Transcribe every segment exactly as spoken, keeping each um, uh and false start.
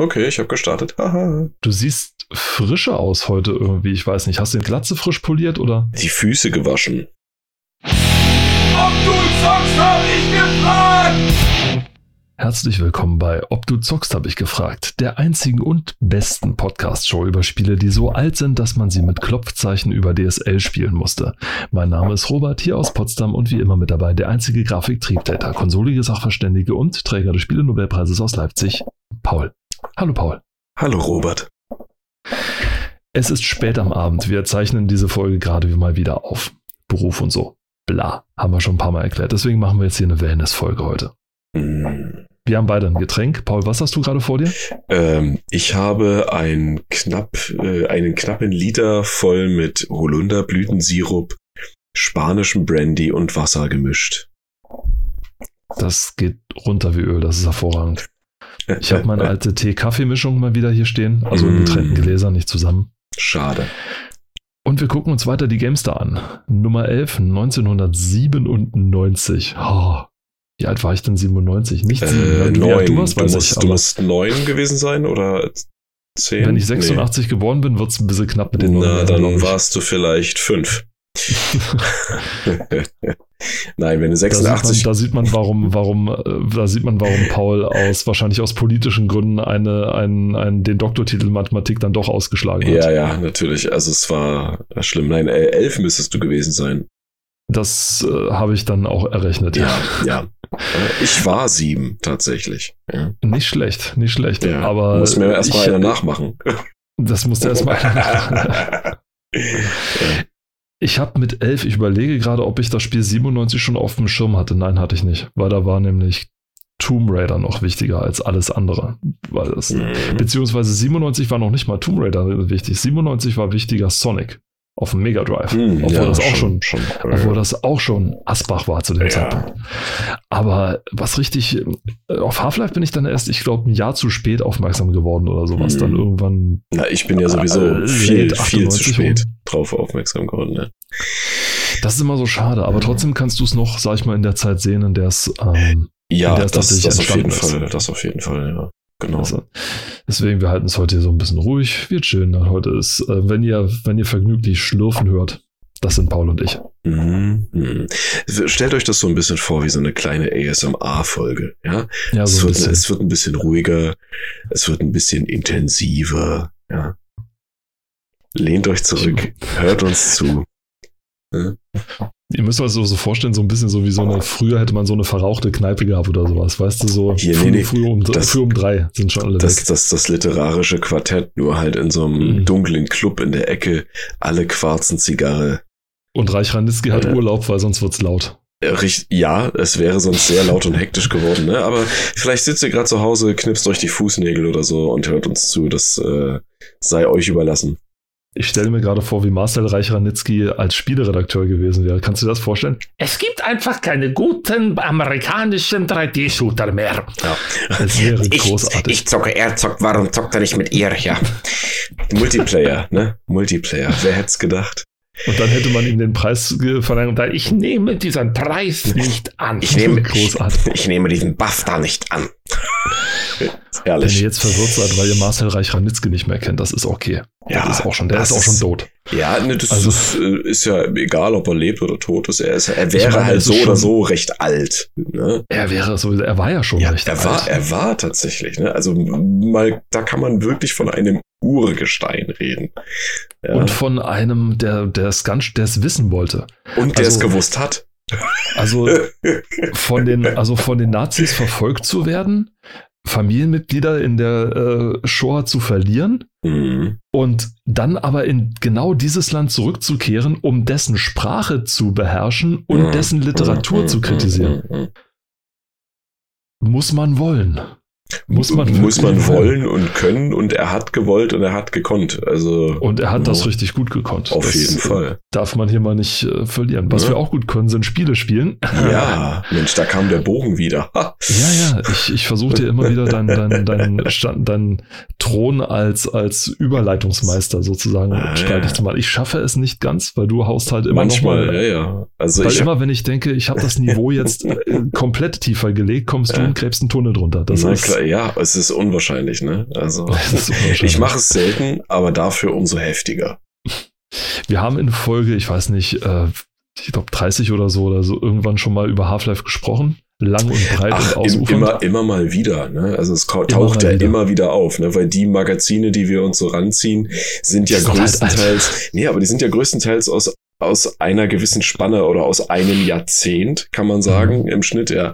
Okay, ich habe gestartet. Haha. Du siehst frischer aus heute irgendwie. Ich weiß nicht. Hast du den Glatze frisch poliert oder? Die Füße gewaschen. Ob du zockst, hab ich gefragt! Herzlich willkommen bei Ob du zockst, hab ich gefragt. Der einzigen und besten Podcast-Show über Spiele, die so alt sind, dass man sie mit Klopfzeichen über D S L spielen musste. Mein Name ist Robert, hier aus Potsdam und wie immer mit dabei der einzige Grafik-Triebtäter, konsolige Sachverständige und Träger des Spiele-Nobelpreises aus Leipzig, Paul. Hallo Paul. Hallo Robert. Es ist spät am Abend. Wir zeichnen diese Folge gerade mal wieder auf. Beruf und so. Bla. Haben wir schon ein paar Mal erklärt. Deswegen machen wir jetzt hier eine Wellness-Folge heute. Mm. Wir haben beide ein Getränk. Paul, was hast du gerade vor dir? Ähm, ich habe ein knapp, äh, einen knappen Liter voll mit Holunderblütensirup, spanischem Brandy und Wasser gemischt. Das geht runter wie Öl. Das ist hervorragend. Ich habe meine alte Tee-Kaffee-Mischung mal wieder hier stehen. Also mm. in getrennten Gläsern, nicht zusammen. Schade. Und wir gucken uns weiter die GameStar an. Nummer elf, neunzehnhundertsiebenundneunzig. Oh. Wie alt war ich denn? siebenundneunzig? Nicht siebenundneunzig. Äh, neun. Du, warst du, musst, sich, du musst neun gewesen sein oder zehn? Wenn ich sechsundachtzig nee. geboren bin, wird es ein bisschen knapp mit den neun. Na, dann warst du vielleicht fünf. Nein, wenn du sechsundachtzig. Da sieht man, da sieht man warum, warum, da sieht man, warum Paul aus wahrscheinlich aus politischen Gründen eine, einen, einen, den Doktortitel Mathematik dann doch ausgeschlagen hat. Ja, ja, natürlich. Also es war schlimm. Nein, elf müsstest du gewesen sein. Das äh, habe ich dann auch errechnet. Ja, ja. Ich war sieben tatsächlich. Ja. Nicht schlecht, nicht schlecht. Ja, aber muss mir erstmal einer nachmachen. Das musste erstmal einer nachmachen. Ja. Ich habe mit elf, ich überlege gerade, ob ich das Spiel siebenundneunzig schon auf dem Schirm hatte. Nein, hatte ich nicht, weil da war nämlich Tomb Raider noch wichtiger als alles andere. Weil das, mhm. Beziehungsweise siebenundneunzig war noch nicht mal Tomb Raider wichtig. siebenundneunzig war wichtiger Sonic auf dem Mega Drive, mhm, obwohl, ja, das auch schon, schon, schon, obwohl ja. das auch schon Asbach war zu dem ja. Zeitpunkt. Aber was richtig, auf Half-Life bin ich dann erst, ich glaube, ein Jahr zu spät aufmerksam geworden oder sowas. Mhm. Dann irgendwann. Na, ich bin ja sowieso äh, viel, viel zu spät und drauf aufmerksam geworden. Ne? Das ist immer so schade, aber trotzdem kannst du es noch, sag ich mal, in der Zeit sehen, in der es ähm, ja, das, das, das auf jeden ist. Fall, das auf jeden Fall, ja. Genau. Also, deswegen, wir halten es heute hier so ein bisschen ruhig. Wird schön. Heute ist, äh, wenn ihr, wenn ihr vergnüglich schlürfen hört, das sind Paul und ich. Mm-hmm. Stellt euch das so ein bisschen vor wie so eine kleine A S M R-Folge. Ja, ja, so es, wird, es wird ein bisschen ruhiger, es wird ein bisschen intensiver. Ja. Lehnt euch zurück, hört uns zu. Ja. Ihr müsst euch so vorstellen, so ein bisschen so wie so eine, früher hätte man so eine verrauchte Kneipe gehabt oder sowas, weißt du, so hier, früh, nee, nee. Früh, um, das, früh um drei sind schon alle das, weg. Das, das, das literarische Quartett, nur halt in so einem mhm. dunklen Club in der Ecke, alle quarzen Zigarre. Und Reich Ranitzky ja. hat Urlaub, weil sonst wird's laut. Ja, es wäre sonst sehr laut und hektisch geworden, ne? Aber vielleicht sitzt ihr gerade zu Hause, knipst euch die Fußnägel oder so und hört uns zu, das äh, sei euch überlassen. Ich stelle mir gerade vor, wie Marcel Reich-Ranitzky als Spieleredakteur gewesen wäre. Kannst du dir das vorstellen? Es gibt einfach keine guten amerikanischen drei D-Shooter mehr. Ja. Das wäre ich, großartig. Ich zocke, er zockt, warum zockt er nicht mit ihr? Ja. Multiplayer, ne? Multiplayer. Wer hätte es gedacht? Und dann hätte man ihm den Preis verlangt. Ich nehme diesen Preis nicht an. Ich nehme, großartig. Ich, ich nehme diesen BAFTA nicht an. Ehrlich. Wenn ihr jetzt verwirrt seid, weil ihr Marcel Reich-Ranitzky nicht mehr kennt, das ist okay. Ja, das ist auch schon, der ist auch schon tot. Ja, ne, das also, ist, ist ja egal, ob er lebt oder tot ist. Er, ist, er wäre meine, halt so oder so recht alt. Ne? Er wäre so, er war ja schon ja, recht er war, alt. Er war tatsächlich. Ne? Also mal, da kann man wirklich von einem Urgestein reden. Ja. Und von einem, der der es ganz, der es wissen wollte. Und der also, es gewusst hat. Also von den, also von den Nazis verfolgt zu werden, Familienmitglieder in der äh, Shoah zu verlieren mhm. und dann aber in genau dieses Land zurückzukehren, um dessen Sprache zu beherrschen und mhm. dessen Literatur mhm. zu kritisieren. Mhm. Muss man wollen. Muss man, Muss man wollen und können, und er hat gewollt und er hat gekonnt. Also, und er hat das richtig gut gekonnt. Auf das jeden Fall. Darf man hier mal nicht äh, verlieren. Was ja. wir auch gut können, sind Spiele spielen. Ja, Mensch, da kam der Bogen wieder. ja, ja, ich, ich versuche dir immer wieder deinen dein, dein, dein, dein Thron als, als Überleitungsmeister sozusagen ah, streitig ja. zu machen. Ich schaffe es nicht ganz, weil du haust halt immer Manchmal, noch mal, ja, ja. Also weil ich immer, hab... wenn ich denke, ich habe das Niveau jetzt äh, komplett tiefer gelegt, kommst du ja. und gräbst einen Tunnel drunter. Das Na, ist klar. aber ja, es ist unwahrscheinlich, ne? Also unwahrscheinlich. Ich mache es selten, aber dafür umso heftiger. Wir haben in Folge, ich weiß nicht, äh, ich glaube dreißig oder so oder so, irgendwann schon mal über Half-Life gesprochen. Lang und breit Ach, und ausufernd. Immer, immer mal wieder, ne? Also es taucht immer ja wieder. immer wieder auf, ne? Weil die Magazine, die wir uns so ranziehen, sind ja größtenteils, nee, aber die sind ja größtenteils aus aus einer gewissen Spanne oder aus einem Jahrzehnt, kann man sagen, mhm. im Schnitt, ja.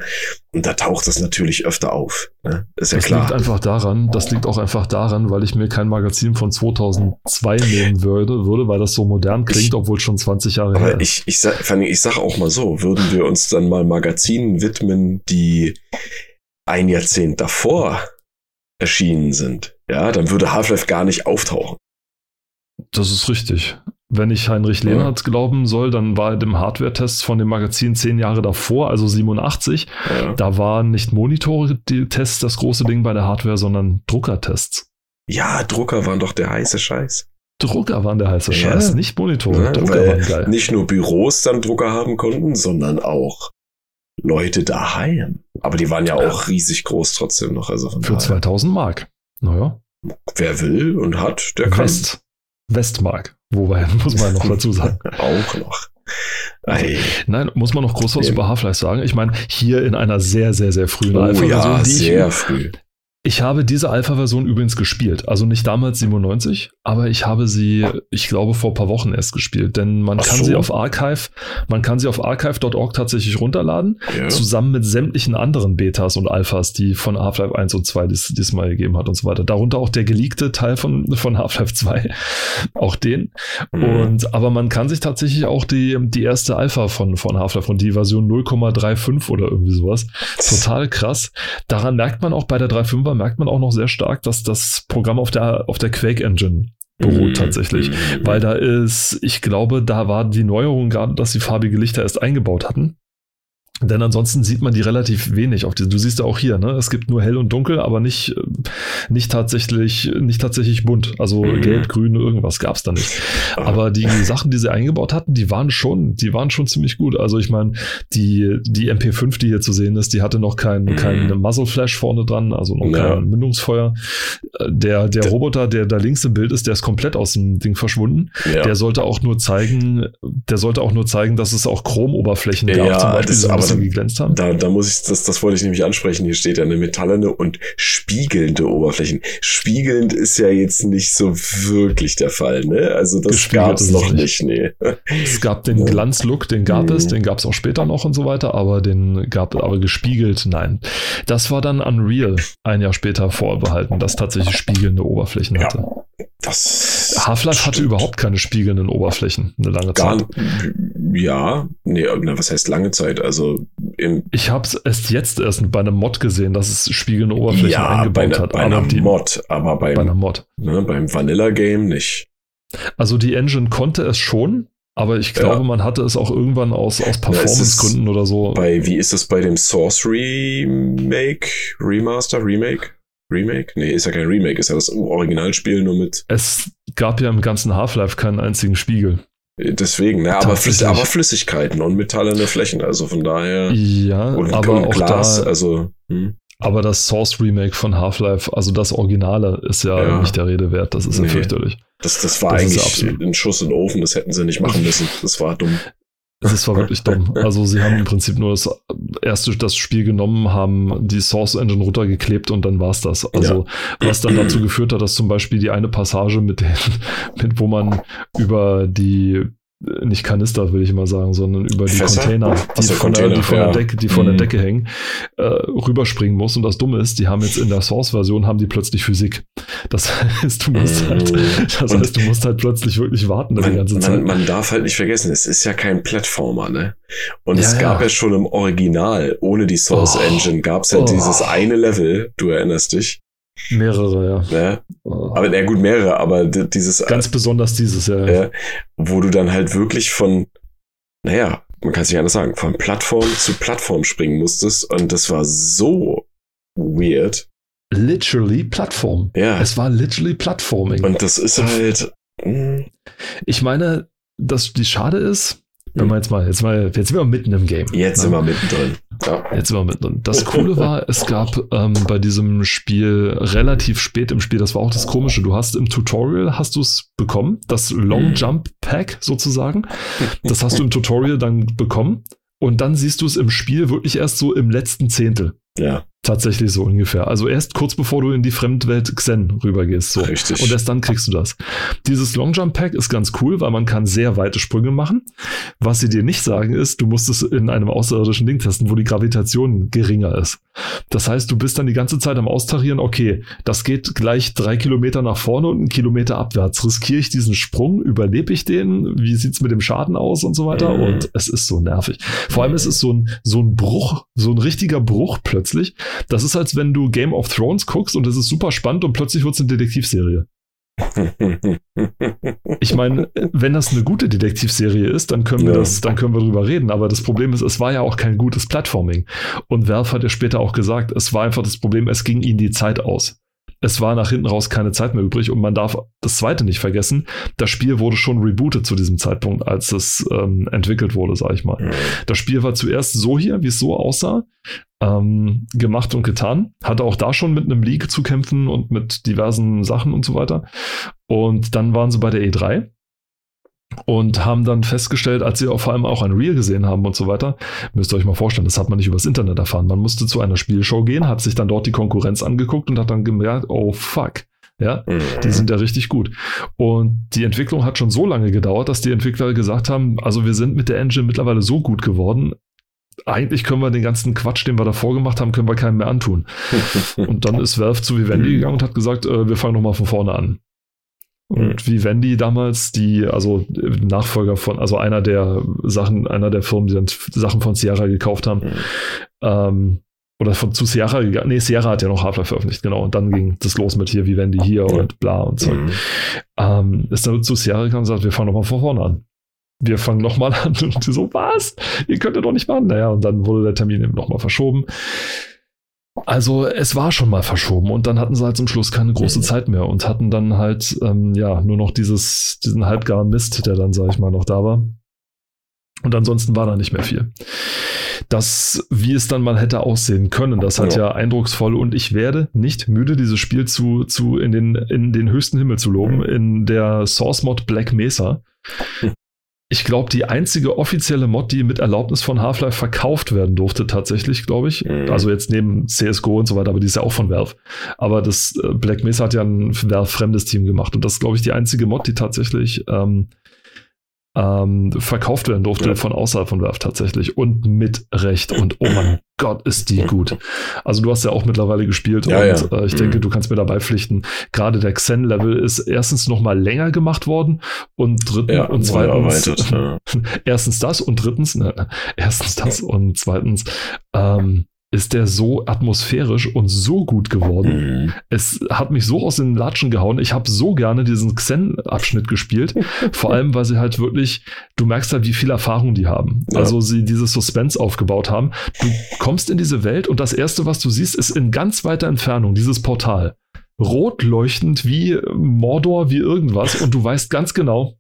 Und da taucht das natürlich öfter auf, ne? Ist ja das klar. Das liegt einfach daran, das liegt auch einfach daran, weil ich mir kein Magazin von zweitausendzwei nehmen würde, würde weil das so modern klingt, ich, obwohl schon zwanzig Jahre her ist. Ich, ich, sag, ich sag auch mal so, würden wir uns dann mal Magazinen widmen, die ein Jahrzehnt davor erschienen sind, ja, dann würde Half-Life gar nicht auftauchen. Das ist richtig. Wenn ich Heinrich Lehnhardt ja. glauben soll, dann war im Hardware-Test von dem Magazin zehn Jahre davor, also siebenundachtzig, ja. da waren nicht Monitore-Tests das große Ding bei der Hardware, sondern Druckertests. Ja, Drucker waren doch der heiße Scheiß. Drucker waren der heiße ja. Scheiß, nicht Monitore. Ja, Drucker weil waren geil. Nicht nur Büros dann Drucker haben konnten, sondern auch Leute daheim. Aber die waren ja, ja. auch riesig groß trotzdem noch. Also von Für daheim. zweitausend Mark. Naja. Wer will und hat, der kann. West. Westmark. Wobei, muss man noch dazu sagen. Auch noch. Ei. Nein, muss man noch groß was über Half-Life sagen. Ich meine, hier in einer sehr, sehr, sehr frühen oh, Alpha-Version. Ja, sehr ich, früh. Ich habe diese Alpha-Version übrigens gespielt. Also nicht damals siebenundneunzig, aber ich habe sie, ich glaube, vor ein paar Wochen erst gespielt. Denn man Ach kann so. sie auf Archive, man kann sie auf archive Punkt org tatsächlich runterladen, ja. zusammen mit sämtlichen anderen Betas und Alphas, die von Half-Life eins und zwei dies, diesmal gegeben hat und so weiter. Darunter auch der geleakte Teil von, von Half-Life zwei. Auch den. Mhm. Und, aber man kann sich tatsächlich auch die, die erste Alpha von, von Half-Life und die Version null Komma fünfunddreißig oder irgendwie sowas. Total krass. Daran merkt man auch bei der drei Punkt fünfer merkt man auch noch sehr stark, dass das Programm auf der, auf der Quake-Engine beruht mm, tatsächlich, mm, weil da ist, ich glaube, da war die Neuerung gerade, dass sie farbige Lichter erst eingebaut hatten, denn ansonsten sieht man die relativ wenig. Auf die, du siehst ja auch hier, ne? Es gibt nur hell und dunkel, aber nicht, nicht, tatsächlich, nicht tatsächlich bunt, also mm. gelb, grün, irgendwas gab es da nicht. Aber die Sachen, die sie eingebaut hatten, die waren schon, die waren schon ziemlich gut. Also ich meine, die, die M P fünf, die hier zu sehen ist, die hatte noch kein, mm. kein Muzzle Flash vorne dran, also noch ja. kein Mündungsfeuer. Der, der, der Roboter, der da links im Bild ist, der ist komplett aus dem Ding verschwunden. Ja. Der sollte auch nur zeigen, der sollte auch nur zeigen, dass es auch Chromoberflächen ja, gab, zum Beispiel so ein bisschen geglänzt haben. Da, da muss ich, das, das wollte ich nämlich ansprechen. Hier steht ja eine metallene und spiegelnde Oberflächen. Spiegelnd ist ja jetzt nicht so wirklich der Fall, ne? Also das gab es noch nicht, nee. Es gab den ja. Glanzlook, den gab mhm. es, den gab es auch später noch und so weiter, aber den gab, aber gespiegelt, nein. Das war dann Unreal ein Jahr später vorbehalten, das tatsächlich spiegelnde Oberflächen hatte. Ja, das Half-Life hatte überhaupt keine spiegelnden Oberflächen, eine lange Gar Zeit. Ja, nee, was heißt lange Zeit? Also im ich habe es erst jetzt erst bei einem Mod gesehen, dass es spiegelnde Oberflächen ja, eingebaut bei, hat. Bei aber einer die, Mod, aber beim, bei einer Mod. Ne, beim Vanilla-Game nicht. Also die Engine konnte es schon, aber ich glaube, ja. man hatte es auch irgendwann aus, aus Performance-Gründen oder so. Bei, wie ist es bei dem Source Remake? Remaster? Remake? Remake? Nee, ist ja kein Remake, ist ja das Originalspiel nur mit. Es gab ja im ganzen Half-Life keinen einzigen Spiegel. Deswegen, ne, aber, Flüss- aber Flüssigkeiten und metallene Flächen, also von daher. Ja, und, aber und auch Glas, da, also. Hm. Aber das Source Remake von Half-Life, also das Originale, ist ja, ja. nicht der Rede wert, das ist nee. ja fürchterlich. Das, das war das eigentlich ein Schuss in den Ofen, das hätten sie nicht machen müssen, das war dumm. Das war wirklich dumm. Also sie haben im Prinzip nur das erste das Spiel genommen, haben die Source Engine runtergeklebt und dann war's das. Also ja. was dann dazu geführt hat, dass zum Beispiel die eine Passage mit den, mit wo man über die nicht Kanister will ich mal sagen, sondern über die Fässer? Container, die so, von der, Container, die von der ja. Decke, die von mhm. der Decke hängen, äh, rüberspringen muss. Und das Dumme ist, die haben jetzt in der Source-Version haben die plötzlich Physik. Das heißt, du musst halt, das und heißt, du musst halt plötzlich wirklich warten man, die ganze Zeit. Man, man darf halt nicht vergessen, es ist ja kein Plattformer, ne? Und ja, es gab ja. ja schon im Original ohne die Source oh. Engine gab's halt oh. dieses eine Level. Du erinnerst dich? Mehrere, ja. ja. Aber na gut, mehrere, aber dieses. Ganz besonders dieses, ja. ja. Wo du dann halt wirklich von, naja, man kann es nicht anders sagen, von Plattform zu Plattform springen musstest und das war so weird. Literally Plattform. Ja. Es war literally Plattforming. Und das ist halt. Mh. Ich meine, dass die Schade ist, Wenn wir jetzt mal, jetzt mal, jetzt sind wir mitten im Game. Jetzt sind wir mittendrin. Ja. Jetzt sind wir mittendrin. Das Coole war, es gab ähm, bei diesem Spiel relativ spät im Spiel, das war auch das Komische, du hast im Tutorial, hast du es bekommen, das Long Jump Pack sozusagen, das hast du im Tutorial dann bekommen und dann siehst du es im Spiel wirklich erst so im letzten Zehntel. Ja. Tatsächlich so ungefähr. Also erst kurz bevor du in die Fremdwelt Xen rübergehst. So. Richtig. Und erst dann kriegst du das. Dieses Long Jump Pack ist ganz cool, weil man kann sehr weite Sprünge machen. Was sie dir nicht sagen ist, du musst es in einem außerirdischen Ding testen, wo die Gravitation geringer ist. Das heißt, du bist dann die ganze Zeit am Austarieren, okay, das geht gleich drei Kilometer nach vorne und einen Kilometer abwärts. Riskiere ich diesen Sprung? Überlebe ich den? Wie sieht's mit dem Schaden aus? Und so weiter. Mhm. Und es ist so nervig. Vor allem ist es so ein, so ein Bruch, so ein richtiger Bruch plötzlich. Das ist, als wenn du Game of Thrones guckst und es ist super spannend und plötzlich wird es eine Detektivserie. Ich meine, wenn das eine gute Detektivserie ist, dann können wir ja. das, dann können wir drüber reden. Aber das Problem ist, es war ja auch kein gutes Platforming. Und Valve hat ja später auch gesagt, es war einfach das Problem, es ging ihnen die Zeit aus. Es war nach hinten raus keine Zeit mehr übrig und man darf das Zweite nicht vergessen, das Spiel wurde schon rebootet zu diesem Zeitpunkt, als es ähm, entwickelt wurde, sag ich mal. Mhm. Das Spiel war zuerst so hier, wie es so aussah, ähm, gemacht und getan, hatte auch da schon mit einem Leak zu kämpfen und mit diversen Sachen und so weiter und dann waren sie bei der E drei. Und haben dann festgestellt, als sie auch vor allem auch ein Reel gesehen haben und so weiter, müsst ihr euch mal vorstellen, das hat man nicht übers Internet erfahren. Man musste zu einer Spielshow gehen, hat sich dann dort die Konkurrenz angeguckt und hat dann gemerkt, oh fuck, ja, die sind ja richtig gut. Und die Entwicklung hat schon so lange gedauert, dass die Entwickler gesagt haben, also wir sind mit der Engine mittlerweile so gut geworden, eigentlich können wir den ganzen Quatsch, den wir davor gemacht haben, können wir keinem mehr antun. Und dann ist Valve zu Vivendi gegangen und hat gesagt, äh, wir fangen nochmal von vorne an. Und Vivendi damals, die, also Nachfolger von, also einer der Sachen, einer der Firmen, die dann Sachen von Sierra gekauft haben, mhm. ähm, oder von zu Sierra gegangen, nee, Sierra hat ja noch Half-Life veröffentlicht, genau, und dann ging das los mit hier Vivendi hier ja. und bla und so. Mhm. Ähm, ist dann zu Sierra gegangen und sagt, wir fangen nochmal von vorne an. Wir fangen nochmal an und die so, was? Ihr könnt ja doch nicht machen. Naja, und dann wurde der Termin eben nochmal verschoben. Also es war schon mal verschoben und dann hatten sie halt zum Schluss keine große Zeit mehr und hatten dann halt ähm, ja nur noch dieses, diesen halbgaren Mist, der dann, sag ich mal, noch da war. Und ansonsten war da nicht mehr viel. Das, wie es dann mal hätte aussehen können, das hat ja, ja eindrucksvoll und ich werde nicht müde, dieses Spiel zu, zu in, den, in den höchsten Himmel zu loben, in der Source-Mod Black Mesa. Ich glaube, die einzige offizielle Mod, die mit Erlaubnis von Half-Life verkauft werden durfte, tatsächlich, glaube ich. Mhm. Also jetzt neben C S G O und so weiter, aber die ist ja auch von Valve. Aber das Black Mesa hat ja ein Valve-fremdes Team gemacht. Und das ist, glaube ich, die einzige Mod, die tatsächlich ähm, ähm, verkauft werden durfte ja. von außerhalb von Valve tatsächlich. Und mit Recht. Und oh mein Gott, ist die gut. Also du hast ja auch mittlerweile gespielt ja, und ja. Äh, ich mhm. denke, du kannst mir dabei pflichten. Gerade der Xen-Level ist erstens noch mal länger gemacht worden und drittens ja, und zweitens arbeitet, ja. erstens das und drittens ne, erstens das und zweitens ähm, ist der so atmosphärisch und so gut geworden. Mhm. Es hat mich so aus den Latschen gehauen. Ich habe so gerne diesen Xen-Abschnitt gespielt. Vor allem, weil sie halt wirklich, du merkst halt, wie viel Erfahrung die haben. Ja. Also sie dieses Suspense aufgebaut haben. Du kommst in diese Welt und das Erste, was du siehst, ist in ganz weiter Entfernung dieses Portal. Rot leuchtend wie Mordor, wie irgendwas. Und du weißt ganz genau,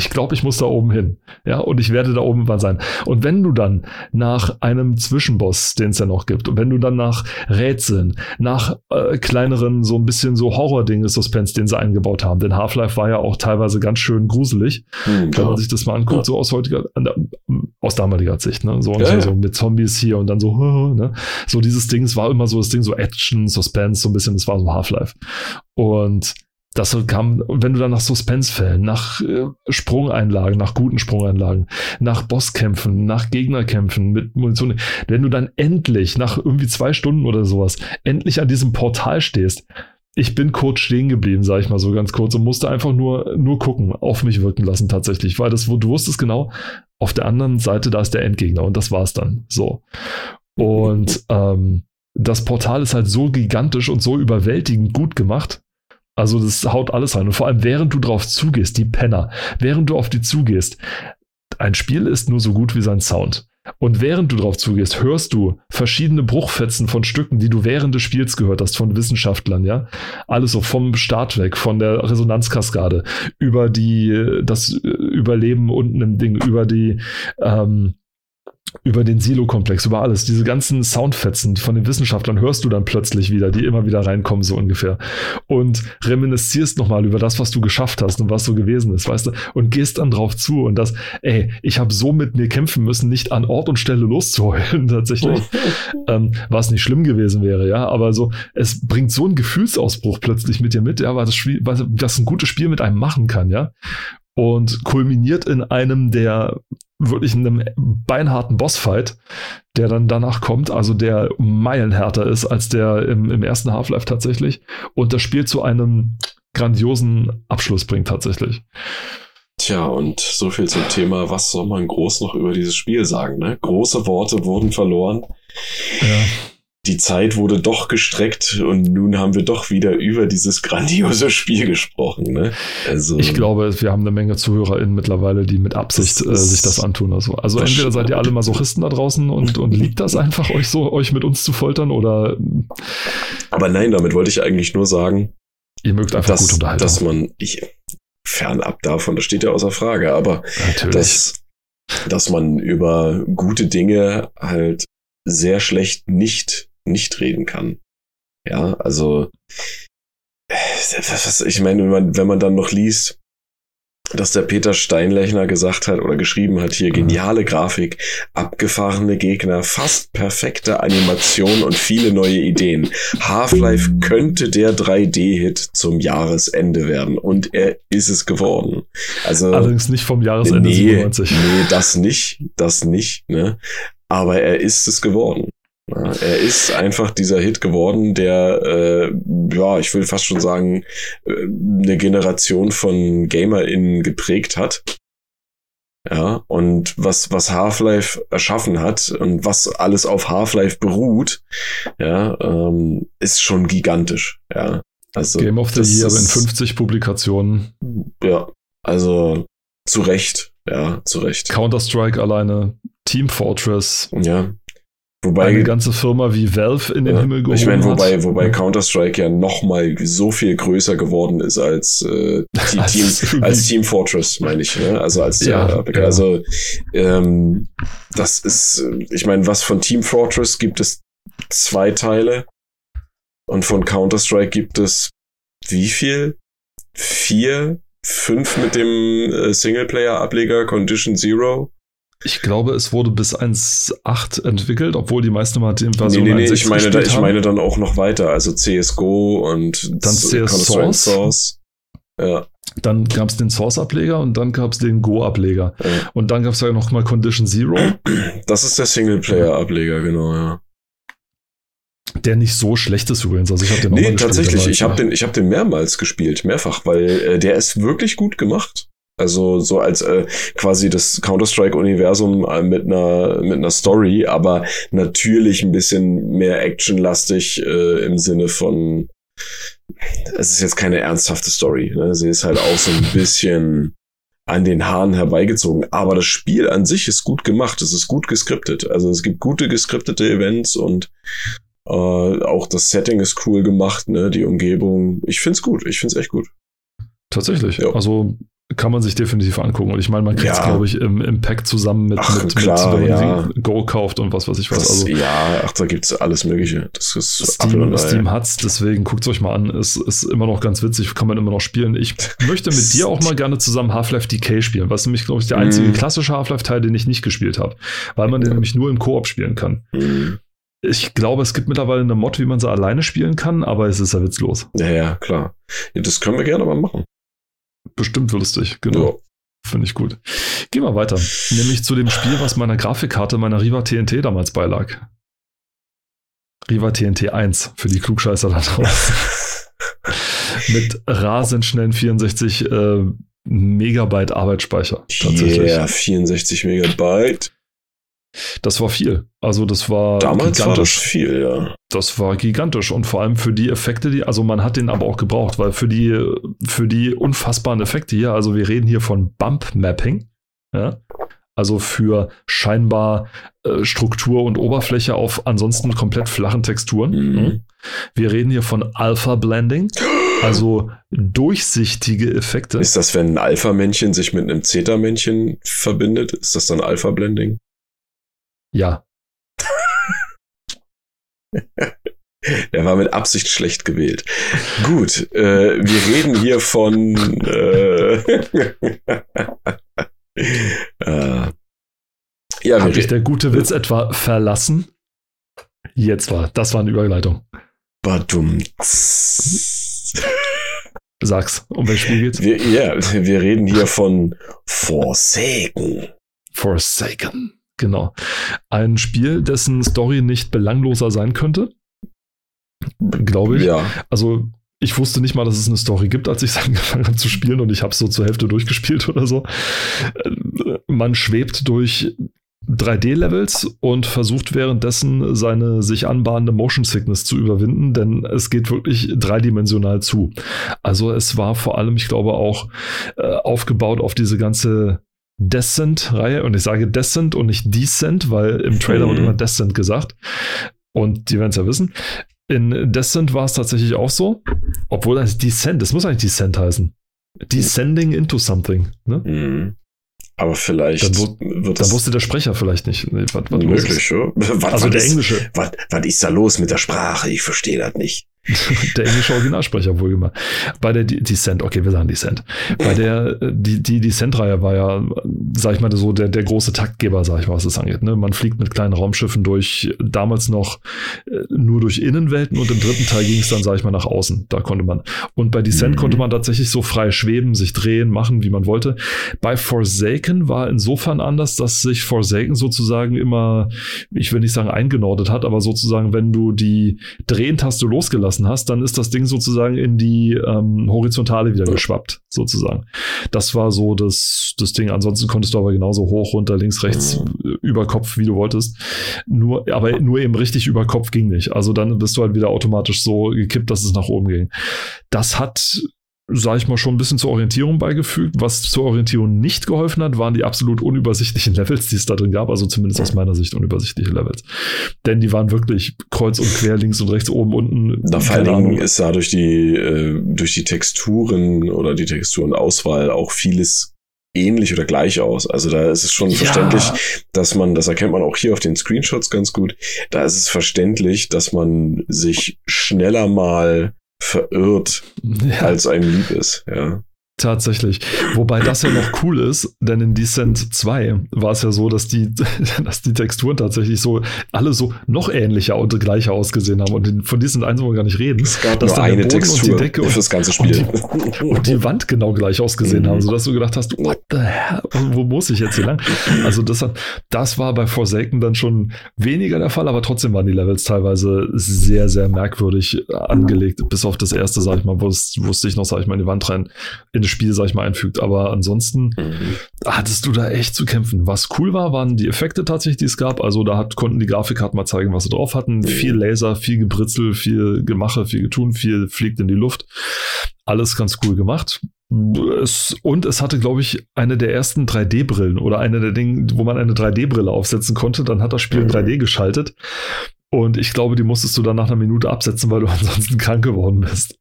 ich glaube, ich muss da oben hin. Ja, und ich werde da oben mal sein. Und wenn du dann nach einem Zwischenboss, den es ja noch gibt, und wenn du dann nach Rätseln, nach äh, kleineren, so ein bisschen so Horror-Dinge, Suspense, den sie eingebaut haben, denn Half-Life war ja auch teilweise ganz schön gruselig, mhm, wenn man sich das mal anguckt, ja. so aus heutiger, aus damaliger Sicht, ne? So, und ja, ja. so mit Zombies hier und dann so, ne? So dieses Ding, es war immer so das Ding, so Action, Suspense, so ein bisschen, das war so Half-Life. Und das kam, wenn du dann nach Suspense-Fällen, nach äh, Sprungeinlagen, nach guten Sprungeinlagen, nach Bosskämpfen, nach Gegnerkämpfen mit Munition, wenn du dann endlich nach irgendwie zwei Stunden oder sowas, endlich an diesem Portal stehst, ich bin kurz stehen geblieben, sag ich mal so ganz kurz, und musste einfach nur, nur gucken, auf mich wirken lassen tatsächlich, weil das, du wusstest genau, auf der anderen Seite, da ist der Endgegner und das war's dann, so. Und ähm, das Portal ist halt so gigantisch und so überwältigend gut gemacht. Also das haut alles rein. Und vor allem, während du drauf zugehst, die Penner, während du auf die zugehst, ein Spiel ist nur so gut wie sein Sound. Und während du drauf zugehst, hörst du verschiedene Bruchfetzen von Stücken, die du während des Spiels gehört hast, von Wissenschaftlern, ja. Alles so vom Start weg, von der Resonanzkaskade, über die, das Überleben unten im Ding, über die, ähm, über den Silo-Komplex, über alles. Diese ganzen Soundfetzen von den Wissenschaftlern hörst du dann plötzlich wieder, die immer wieder reinkommen, so ungefähr. Und reminiszierst nochmal über das, was du geschafft hast und was so gewesen ist, weißt du? Und gehst dann drauf zu und das, ey, ich habe so mit mir kämpfen müssen, nicht an Ort und Stelle loszuheulen, tatsächlich. ähm, was nicht schlimm gewesen wäre, ja. Aber so, es bringt so einen Gefühlsausbruch plötzlich mit dir mit, ja, weil das Spiel, weil das ein gutes Spiel mit einem machen kann, ja. Und kulminiert in einem der wirklich in einem beinharten Bossfight, der dann danach kommt, also der meilenhärter ist als der im, im ersten Half-Life tatsächlich und das Spiel zu einem grandiosen Abschluss bringt tatsächlich. Tja, und so viel zum Thema, was soll man groß noch über dieses Spiel sagen, ne? Große Worte wurden verloren. Ja. Die Zeit wurde doch gestreckt und nun haben wir doch wieder über dieses grandiose Spiel gesprochen. Ne? Also, ich glaube, wir haben eine Menge ZuhörerInnen mittlerweile, die mit Absicht das äh, sich das antun. Also, also das entweder seid ihr alle Masochisten da draußen und, und liebt das einfach, euch so, euch mit uns zu foltern oder. Aber nein, damit wollte ich eigentlich nur sagen, ihr mögt einfach dass, gut unterhalten. Dass man, ich, fernab davon, das steht ja außer Frage, aber dass, dass man über gute Dinge halt sehr schlecht nicht nicht reden kann. Ja, also was, ich meine, wenn man, wenn man dann noch liest, dass der Peter Steinlechner gesagt hat oder geschrieben hat, hier geniale Grafik, abgefahrene Gegner, fast perfekte Animation und viele neue Ideen. Half-Life könnte der drei D Hit zum Jahresende werden und er ist es geworden. Also allerdings nicht vom Jahresende siebenundneunzig. Nee, das nicht, das nicht, ne? Aber er ist es geworden. Er ist einfach dieser Hit geworden, der, äh, ja, ich will fast schon sagen, äh, eine Generation von GamerInnen geprägt hat. Ja, und was, was Half-Life erschaffen hat und was alles auf Half-Life beruht, ja, ähm, ist schon gigantisch. Ja, also Game of the Year in fünfzig Publikationen. Ja, also zu Recht, ja, zu Recht. Counter-Strike alleine, Team Fortress. Ja. Wobei eine ganze Firma wie Valve in den ja, Himmel gehoben. Ich meine, wobei, wobei ja. Counter-Strike ja nochmal so viel größer geworden ist als äh, die Team, als Team Fortress, meine ich. Ne? Also als ja, ja. Also ähm, das ist, ich meine, was von Team Fortress gibt es zwei Teile und von Counter-Strike gibt es wie viel? Vier, fünf mit dem äh, Singleplayer-Ableger Condition Zero. Ich glaube, es wurde bis eins Punkt acht entwickelt, obwohl die meisten mal den Version nee, nee, nee, ich meine, da, ich meine dann auch noch weiter, also C S G O und dann C S Source. Ja. Dann gab es den Source-Ableger und dann gab es den Go-Ableger. Ja. Und dann gab es ja noch mal Condition Zero. Das ist der Singleplayer-Ableger, genau, ja. Der nicht so schlecht ist übrigens. Also ich hab den nee, tatsächlich, ich habe den, ich hab den mehrmals gespielt, mehrfach, weil äh, der ist wirklich gut gemacht. Also so als äh, quasi das Counter-Strike-Universum äh, mit einer mit einer Story, aber natürlich ein bisschen mehr actionlastig äh, im Sinne von, es ist jetzt keine ernsthafte Story. Ne? Sie ist halt auch so ein bisschen an den Haaren herbeigezogen. Aber das Spiel an sich ist gut gemacht, es ist gut geskriptet. Also es gibt gute geskriptete Events und äh, auch das Setting ist cool gemacht, ne? Die Umgebung. Ich find's gut, ich find's echt gut. Tatsächlich, ja. Also kann man sich definitiv angucken. Und ich meine, man kriegt es, ja. glaube ich, im, im Pack zusammen mit, ach, mit, klar, mit wenn ja. man Go kauft und was weiß ich was. Das, also, ja, ach, da gibt es alles Mögliche. Das ist Steam, Steam hat's, deswegen guckt es euch mal an. Es ist immer noch ganz witzig, kann man immer noch spielen. Ich möchte mit dir auch mal gerne zusammen Half-Life D K spielen, was nämlich, glaube ich, der einzige mm. klassische Half-Life-Teil, den ich nicht gespielt habe, weil man den ja. nämlich nur im Koop spielen kann. Mm. Ich glaube, es gibt mittlerweile eine Mod, wie man sie alleine spielen kann, aber es ist ja witzlos. Ja, ja, klar. Ja, das können wir gerne mal machen. Bestimmt lustig, genau. Ja. Finde ich gut. Gehen wir weiter. Nämlich zu dem Spiel, was meiner Grafikkarte, meiner Riva T N T damals beilag. Riva T N T eins für die Klugscheißer da draußen. Mit rasend schnellen vierundsechzig äh, Megabyte Arbeitsspeicher. Tatsächlich. Ja, yeah, vierundsechzig Megabyte. Das war viel. Also das war damals gigantisch. War das viel, ja. Das war gigantisch und vor allem für die Effekte, die, also man hat den aber auch gebraucht, weil für die, für die unfassbaren Effekte hier, also wir reden hier von Bump Mapping, ja, Also für scheinbar äh, Struktur und Oberfläche auf ansonsten komplett flachen Texturen. Mhm. Wir reden hier von Alpha-Blending, also durchsichtige Effekte. Ist das, wenn ein Alpha-Männchen sich mit einem Zeta-Männchen verbindet? Ist das dann Alpha-Blending? Ja. Der war mit Absicht schlecht gewählt. Gut, äh, wir reden hier von äh, äh, ja, hat dich der gute Witz etwa verlassen? Jetzt war, das war eine Überleitung. Badum. Sag's, um welches Spiel geht's? Wir, ja, wir reden hier von Forsaken. Forsaken, genau. Ein Spiel, dessen Story nicht belangloser sein könnte. Glaube ich. Ja. Also ich wusste nicht mal, dass es eine Story gibt, als ich es angefangen habe zu spielen, und ich habe es so zur Hälfte durchgespielt oder so. Man schwebt durch drei D-Levels und versucht währenddessen seine sich anbahnende Motion Sickness zu überwinden, denn es geht wirklich dreidimensional zu. Also es war vor allem, ich glaube, auch äh, aufgebaut auf diese ganze Descent-Reihe, und ich sage Descent und nicht Descent, weil im Trailer mhm. wird immer Descent gesagt und die werden es ja wissen. In Descent war es tatsächlich auch so, obwohl das Descent, das muss eigentlich Descent heißen. Descending into something. Ne? Mhm. Aber vielleicht dann, wo, wird dann wusste der Sprecher vielleicht nicht. Nee, wat, wat möglich, oder? Wat, also wat der ist, Englische. Was ist da los mit der Sprache? Ich verstehe das nicht. Der englische Originalsprecher wohl immer. Bei der Descent, okay, wir sagen Descent. Bei der die, die Descent-Reihe war ja, sag ich mal, so der, der große Taktgeber, sag ich mal, was das angeht. Ne? Man fliegt mit kleinen Raumschiffen durch, damals noch nur durch Innenwelten, und im dritten Teil ging es dann, sag ich mal, nach außen. Da konnte man. Und bei Descent mhm. konnte man tatsächlich so frei schweben, sich drehen, machen, wie man wollte. Bei Forsaken war insofern anders, dass sich Forsaken sozusagen immer, ich will nicht sagen eingenordet hat, aber sozusagen, wenn du die Drehentaste losgelassen hast, dann ist das Ding sozusagen in die ähm, Horizontale wieder geschwappt, sozusagen. Das war so das, das Ding. Ansonsten konntest du aber genauso hoch, runter, links, rechts, mhm. über Kopf, wie du wolltest. Nur, aber nur eben richtig über Kopf ging nicht. Also dann bist du halt wieder automatisch so gekippt, dass es nach oben ging. Das hat, sag ich mal, schon ein bisschen zur Orientierung beigefügt. Was zur Orientierung nicht geholfen hat, waren die absolut unübersichtlichen Levels, die es da drin gab. Also zumindest aus meiner Sicht unübersichtliche Levels. Denn die waren wirklich kreuz und quer, links und rechts, oben, unten. Na, vor allen Dingen ist da durch die, äh, durch die Texturen oder die Texturenauswahl auch vieles ähnlich oder gleich aus. Also da ist es schon ja. verständlich, dass man, das erkennt man auch hier auf den Screenshots ganz gut, da ist es verständlich, dass man sich schneller mal verirrt, ja. als einem lieb ist, ja. Tatsächlich. Wobei das ja noch cool ist, denn in Descent zwei war es ja so, dass die, dass die Texturen tatsächlich so alle so noch ähnlicher und gleicher ausgesehen haben. Und von Descent eins wollen wir gar nicht reden. Es gab dass nur eine Textur und die Decke und, für das ganze Spiel. Und die, und die Wand genau gleich ausgesehen mhm. haben, sodass du gedacht hast, what the hell? Wo muss ich jetzt hier lang? Also das, hat, das war bei Forsaken dann schon weniger der Fall, aber trotzdem waren die Levels teilweise sehr, sehr merkwürdig angelegt. Bis auf das erste, sag ich mal, wusste ich noch, sag ich mal, in die Wand rein, in Spiel, sag ich mal, einfügt, aber ansonsten mhm. hattest du da echt zu kämpfen. Was cool war, waren die Effekte tatsächlich, die es gab. Also da hat, konnten die Grafikkarten mal zeigen, was sie drauf hatten. Mhm. Viel Laser, viel Gebritzel, viel Gemache, viel Getun, viel fliegt in die Luft. Alles ganz cool gemacht. Es, und es hatte, glaube ich, eine der ersten drei D-Brillen oder eine der Dinge, wo man eine drei D-Brille aufsetzen konnte. Dann hat das Spiel mhm. in drei D geschaltet. Und ich glaube, die musstest du dann nach einer Minute absetzen, weil du ansonsten krank geworden bist.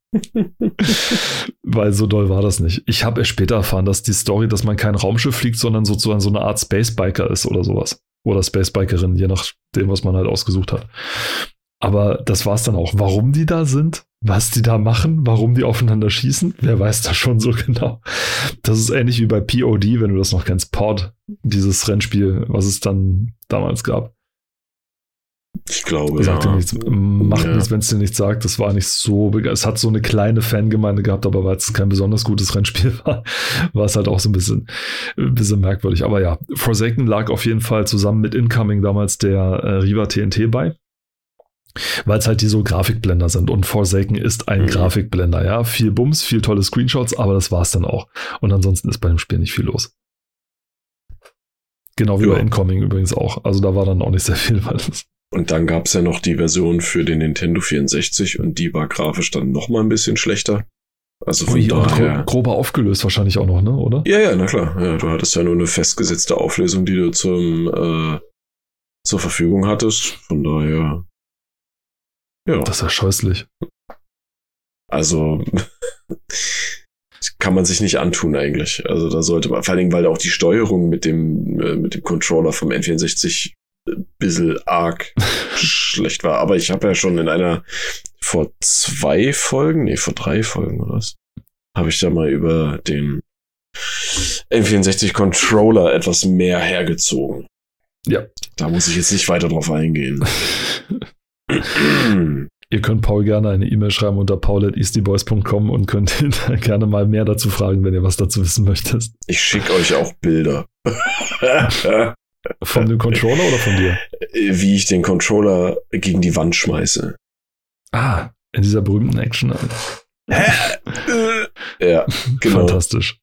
Weil so doll war das nicht. Ich habe erst später erfahren, dass die Story, dass man kein Raumschiff fliegt, sondern sozusagen so eine Art Spacebiker ist oder sowas. Oder Spacebikerin, je nachdem, was man halt ausgesucht hat. Aber das war es dann auch. Warum die da sind, was die da machen, warum die aufeinander schießen, wer weiß das schon so genau. Das ist ähnlich wie bei P O D, wenn du das noch kennst. P O D, dieses Rennspiel, was es dann damals gab. Ich glaube, sagt ja. nichts, macht ja. nichts, wenn es dir nichts sagt. Das war nicht so, es hat so eine kleine Fangemeinde gehabt, aber weil es kein besonders gutes Rennspiel war, war es halt auch so ein bisschen, ein bisschen merkwürdig. Aber ja, Forsaken lag auf jeden Fall zusammen mit Incoming damals der äh, Riva T N T bei. Weil es halt die so Grafikblender sind, und Forsaken ist ein mhm. Grafikblender, ja. Viel Bums, viel tolle Screenshots, aber das war's dann auch. Und ansonsten ist bei dem Spiel nicht viel los. Genau wie ja. bei Incoming übrigens auch. Also da war dann auch nicht sehr viel, weil das Und dann gab es ja noch die Version für den Nintendo vierundsechzig, und die war grafisch dann noch mal ein bisschen schlechter. Also von daher, grober aufgelöst wahrscheinlich auch noch, ne, oder? Ja, ja, na klar. Ja, du hattest ja nur eine festgesetzte Auflösung, die du zum, äh, zur Verfügung hattest. Von daher. Ja. Das ist ja scheußlich. Also kann man sich nicht antun eigentlich. Also da sollte man, vor allen Dingen, weil da auch die Steuerung mit dem, äh, mit dem Controller vom N vierundsechzig ein bisschen arg schlecht war. Aber ich habe ja schon in einer vor zwei Folgen, nee, vor drei Folgen oder was, habe ich da mal über den N vierundsechzig-Controller etwas mehr hergezogen. Ja. Da muss ich jetzt nicht weiter drauf eingehen. Ihr könnt Paul gerne eine E-Mail schreiben unter paul at eastyboys dot com und könnt ihn da gerne mal mehr dazu fragen, wenn ihr was dazu wissen möchtet. Ich schicke euch auch Bilder. Von dem Controller oder von dir? Wie ich den Controller gegen die Wand schmeiße. Ah, in dieser berühmten Action. Ja, genau. Fantastisch.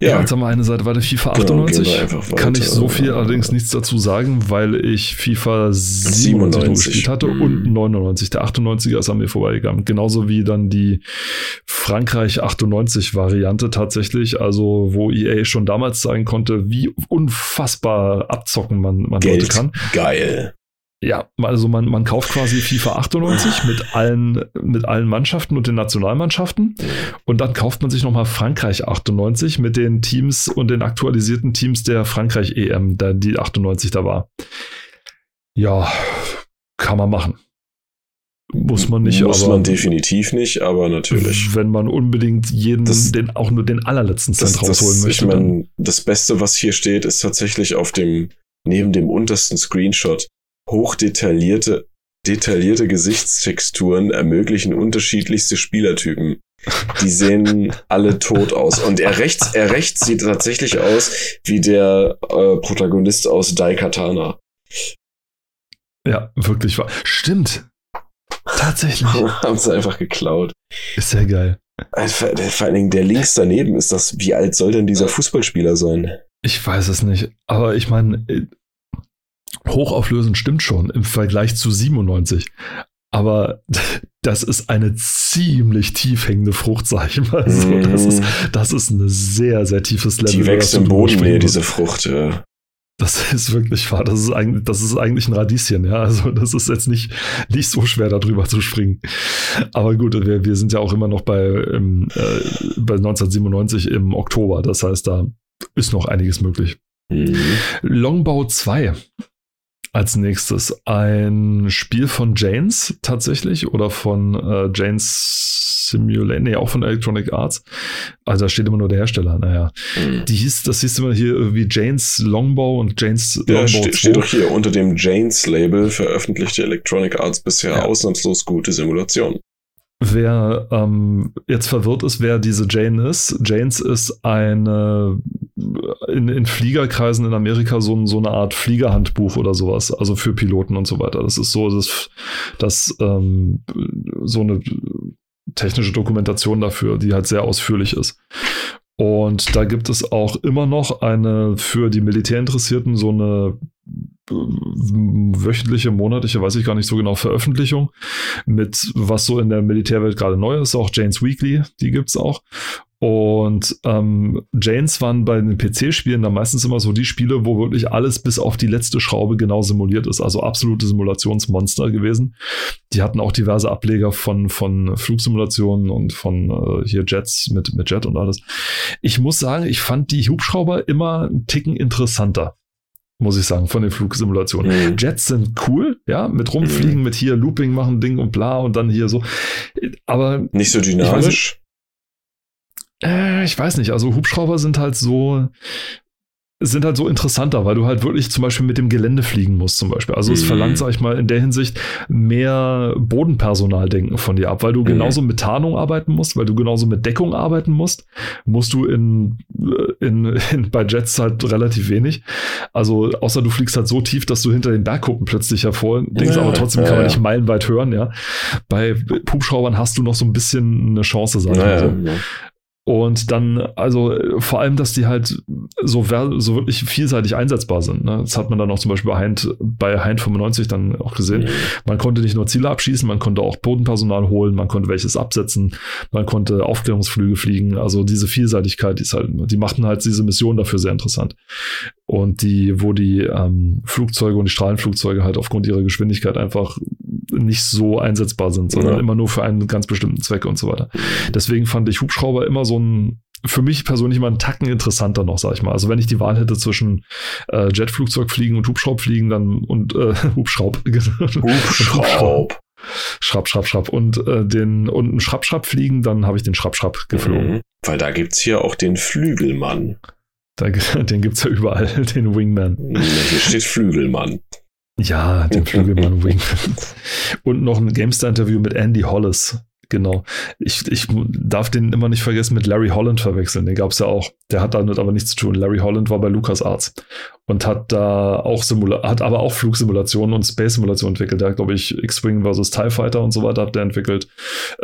Ja, ja, jetzt haben wir eine Seite weiter, FIFA genau, achtundneunzig. Kann ich so viel allerdings nichts dazu sagen, weil ich FIFA siebenundneunzig, siebenundneunzig nur gespielt hatte mm. und neunundneunzig. Der achtundneunziger ist an mir vorbeigegangen. Genauso wie dann die Frankreich achtundneunzig Variante tatsächlich, also wo E A schon damals sagen konnte, wie unfassbar abzocken man, man Geld Leute kann. Geil. Ja, also man, man kauft quasi FIFA achtundneunzig mit allen, mit allen Mannschaften und den Nationalmannschaften und dann kauft man sich nochmal Frankreich achtundneunzig mit den Teams und den aktualisierten Teams der Frankreich E M, da die achtundneunzig da war. Ja, kann man machen. Muss man nicht. Muss aber, man definitiv nicht, aber natürlich. Wenn man unbedingt jeden, das, den, auch nur den allerletzten Cent das, rausholen das, möchte. Ich meine, das Beste, was hier steht, ist tatsächlich auf dem, neben dem untersten Screenshot, hochdetaillierte detaillierte Gesichtstexturen ermöglichen unterschiedlichste Spielertypen. Die sehen alle tot aus. Und er rechts, er rechts sieht tatsächlich aus wie der äh, Protagonist aus Daikatana. Ja, wirklich wahr. Stimmt. Tatsächlich. Haben sie einfach geklaut. Ist ja geil. Vor allen Dingen der links daneben ist das, wie alt soll denn dieser Fußballspieler sein? Ich weiß es nicht. Aber ich meine... Hochauflösend stimmt schon im Vergleich zu siebenundneunzig. Aber das ist eine ziemlich tief hängende Frucht, sag ich mal. So, mm. das, ist, das ist ein sehr, sehr tiefes Level. Die wächst im Boden mehr, diese Frucht. Ja. Das ist wirklich wahr. Das ist eigentlich, das ist eigentlich ein Radieschen. Ja? Also das ist jetzt nicht, nicht so schwer, darüber zu springen. Aber gut, wir, wir sind ja auch immer noch bei, im, äh, bei neunzehnhundertsiebenundneunzig im Oktober. Das heißt, da ist noch einiges möglich. Mm. Longbow zwei. Als nächstes ein Spiel von Janes tatsächlich oder von äh, Janes Simulator, nee, auch von Electronic Arts. Also da steht immer nur der Hersteller, naja. Mhm. Die hieß, das hieß immer hier irgendwie Janes Longbow und Janes ja, Longbow steht, zwei. Steht doch hier, unter dem Janes-Label veröffentlichte Electronic Arts bisher ja. ausnahmslos gute Simulationen. Wer ähm, jetzt verwirrt ist, wer diese Jane ist. Janes ist eine in, in Fliegerkreisen in Amerika so, so eine Art Fliegerhandbuch oder sowas, also für Piloten und so weiter. Das ist so, dass das, ähm, so eine technische Dokumentation dafür, die halt sehr ausführlich ist. Und da gibt es auch immer noch eine für die Militärinteressierten so eine wöchentliche, monatliche, weiß ich gar nicht so genau, Veröffentlichung mit was so in der Militärwelt gerade neu ist. Auch Janes Weekly, die gibt's auch. Und ähm, Janes waren bei den P C-Spielen dann meistens immer so die Spiele, wo wirklich alles bis auf die letzte Schraube genau simuliert ist. Also absolute Simulationsmonster gewesen. Die hatten auch diverse Ableger von, von Flugsimulationen und von äh, hier Jets mit, mit Jet und alles. Ich muss sagen, ich fand die Hubschrauber immer einen Ticken interessanter. Muss ich sagen, von den Flugsimulationen. Mhm. Jets sind cool, ja, mit rumfliegen, mhm. mit hier Looping machen, Ding und bla und dann hier so. Aber nicht so dynamisch? Ich weiß, äh, ich weiß nicht, also Hubschrauber sind halt so sind halt so interessanter, weil du halt wirklich zum Beispiel mit dem Gelände fliegen musst zum Beispiel. Also es mhm. verlangt, sag ich mal, in der Hinsicht mehr Bodenpersonaldenken von dir ab, weil du genauso mhm. mit Tarnung arbeiten musst, weil du genauso mit Deckung arbeiten musst, musst du in, in, in bei Jets halt relativ wenig. Also außer du fliegst halt so tief, dass du hinter den Bergkuppen plötzlich hervor denkst, ja, aber trotzdem kann ja, man nicht meilenweit hören, ja. Bei Hubschraubern hast du noch so ein bisschen eine Chance, sag ich mal. Ja, also. ja. Und dann, also vor allem, dass die halt so, so wirklich vielseitig einsetzbar sind. Ne? Das hat man dann auch zum Beispiel bei Hind, bei Hind fünfundneunzig dann auch gesehen. Mhm. Man konnte nicht nur Ziele abschießen, man konnte auch Bodenpersonal holen, man konnte welches absetzen, man konnte Aufklärungsflüge fliegen. Also diese Vielseitigkeit, die ist halt, die machten halt diese Mission dafür sehr interessant. Und die, wo die ähm, Flugzeuge und die Strahlenflugzeuge halt aufgrund ihrer Geschwindigkeit einfach nicht so einsetzbar sind, sondern ja. immer nur für einen ganz bestimmten Zweck und so weiter. Deswegen fand ich Hubschrauber immer so ein, für mich persönlich mal einen Tacken interessanter noch, sag ich mal. Also wenn ich die Wahl hätte zwischen äh, Jetflugzeug fliegen und Hubschraub fliegen, dann und äh, Hubschraub. Hubschraub. Schrapp, Schrapp, Schrapp. Und äh, den und ein Schrapp, Schrapp fliegen, dann habe ich den Schrapp, Schrapp geflogen. Mhm. Weil da gibt's hier auch den Flügelmann. Da, den gibt's ja überall, den Wingman. Hier steht Flügelmann. Ja, den Flügelmann Wingman. Und noch ein GameStar-Interview mit Andy Hollis. Genau. Ich, ich darf den immer nicht vergessen mit Larry Holland verwechseln. Den gab es ja auch. Der hat damit aber nichts zu tun. Larry Holland war bei LucasArts und hat da auch Simula- hat aber auch Flugsimulationen und Space-Simulationen entwickelt. Der hat, glaube ich, X-Wing versus TIE Fighter und so weiter hat der entwickelt.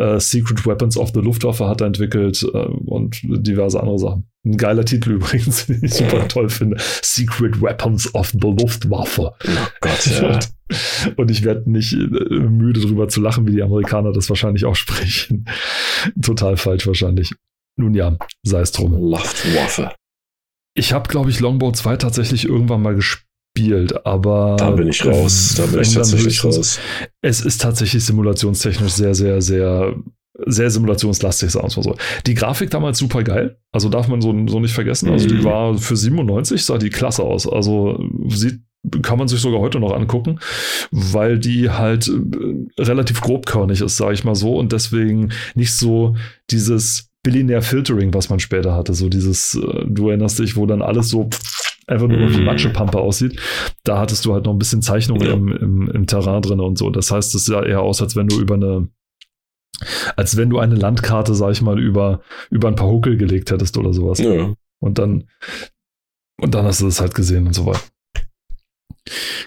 Uh, Secret Weapons of the Luftwaffe hat er entwickelt uh, und diverse andere Sachen. Ein geiler Titel übrigens, den ich super toll finde. Secret Weapons of the Luftwaffe. Oh Gott, ja. Und ich werde nicht müde drüber zu lachen, wie die Amerikaner das wahrscheinlich auch sprechen. Total falsch wahrscheinlich. Nun ja, sei es drum. Luftwaffe. Ich habe, glaube ich, Longbow zwei tatsächlich irgendwann mal gespielt, aber... Da bin ich raus. Da bin ich tatsächlich raus. Es ist tatsächlich simulationstechnisch sehr, sehr, sehr... sehr simulationslastig, sagen wir mal so. Die Grafik damals super geil, also darf man so, so nicht vergessen. Also die war für siebenundneunzig, sah die klasse aus. Also sieht, kann man sich sogar heute noch angucken, weil die halt relativ grobkörnig ist, sage ich mal so. Und deswegen nicht so dieses bilinear Filtering, was man später hatte. So dieses, du erinnerst dich, wo dann alles so... einfach nur wie Matschepampe aussieht, da hattest du halt noch ein bisschen Zeichnung ja. im, im, im Terrain drin und so. Das heißt, es sah eher aus, als wenn du über eine als wenn du eine Landkarte, sag ich mal, über, über ein paar Huckel gelegt hättest oder sowas. Ja. Und dann und dann hast du das halt gesehen und so weiter.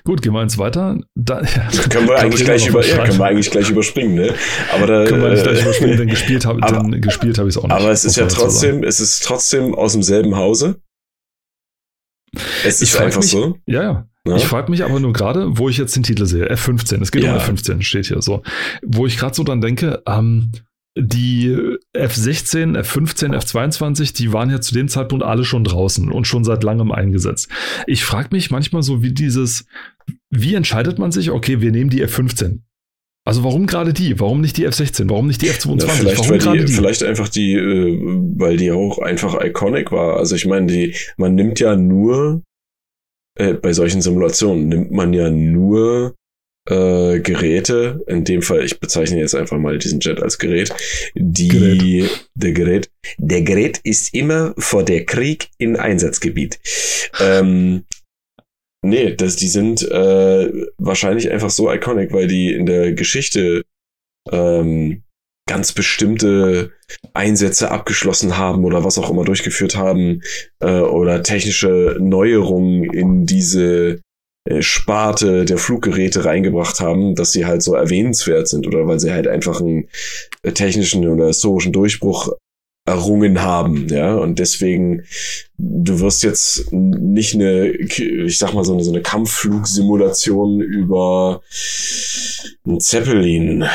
Gut, gehen wir eins weiter. Da, ja, das können wir, eigentlich gleich, über, ja, können wir eigentlich gleich überspringen, ne? Aber da, können wir nicht gleich überspringen, denn gespielt habe hab ich es auch nicht. Aber es ist ja trotzdem, es ist trotzdem aus demselben Hause. Es ist einfach mich, so. Ja, ja. ja? Ich frage mich aber nur gerade, wo ich jetzt den Titel sehe. F fünfzehn. Es geht ja. um F fünfzehn, steht hier so. Wo ich gerade so dann denke, ähm, die F sechzehn, F fünfzehn, F zweiundzwanzig, die waren ja zu dem Zeitpunkt alle schon draußen und schon seit langem eingesetzt. Ich frage mich manchmal so, wie dieses, wie entscheidet man sich, okay, wir nehmen die F fünfzehn. Also warum gerade die? Warum nicht die F sechzehn? Warum nicht die F zweiundzwanzig? Ja, vielleicht, warum gerade die, die? Vielleicht einfach die, äh, weil die auch einfach iconic war. Also ich meine, die, man nimmt ja nur, äh, bei solchen Simulationen nimmt man ja nur äh, Geräte, in dem Fall, ich bezeichne jetzt einfach mal diesen Jet als Gerät, die, Gerät. der Gerät, der Gerät ist immer vor der Krieg in Einsatzgebiet. Ähm, Nee, das, die sind äh, wahrscheinlich einfach so iconic, weil die in der Geschichte ähm, ganz bestimmte Einsätze abgeschlossen haben oder was auch immer durchgeführt haben äh, oder technische Neuerungen in diese äh, Sparte der Fluggeräte reingebracht haben, dass sie halt so erwähnenswert sind oder weil sie halt einfach einen äh, technischen oder historischen Durchbruch errungen haben, ja, und deswegen du wirst jetzt nicht eine, ich sag mal so eine, so eine Kampfflugsimulation über einen Zeppelin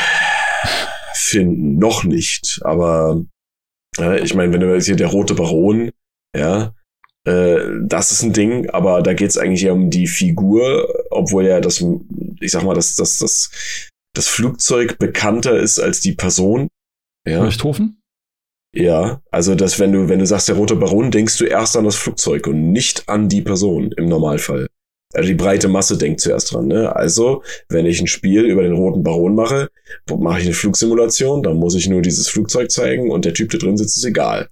finden, noch nicht, aber ja, ich meine, wenn du jetzt hier der Rote Baron, ja, äh, das ist ein Ding, aber da geht's eigentlich eher um die Figur, obwohl ja das, ich sag mal, dass das, das, das Flugzeug bekannter ist als die Person, ja. Richthofen? Ja, also das, wenn du, wenn du sagst, der Rote Baron, denkst du erst an das Flugzeug und nicht an die Person im Normalfall. Also die breite Masse denkt zuerst dran, ne? Also, wenn ich ein Spiel über den Roten Baron mache, mache ich eine Flugsimulation, dann muss ich nur dieses Flugzeug zeigen und der Typ, der drin sitzt, ist egal.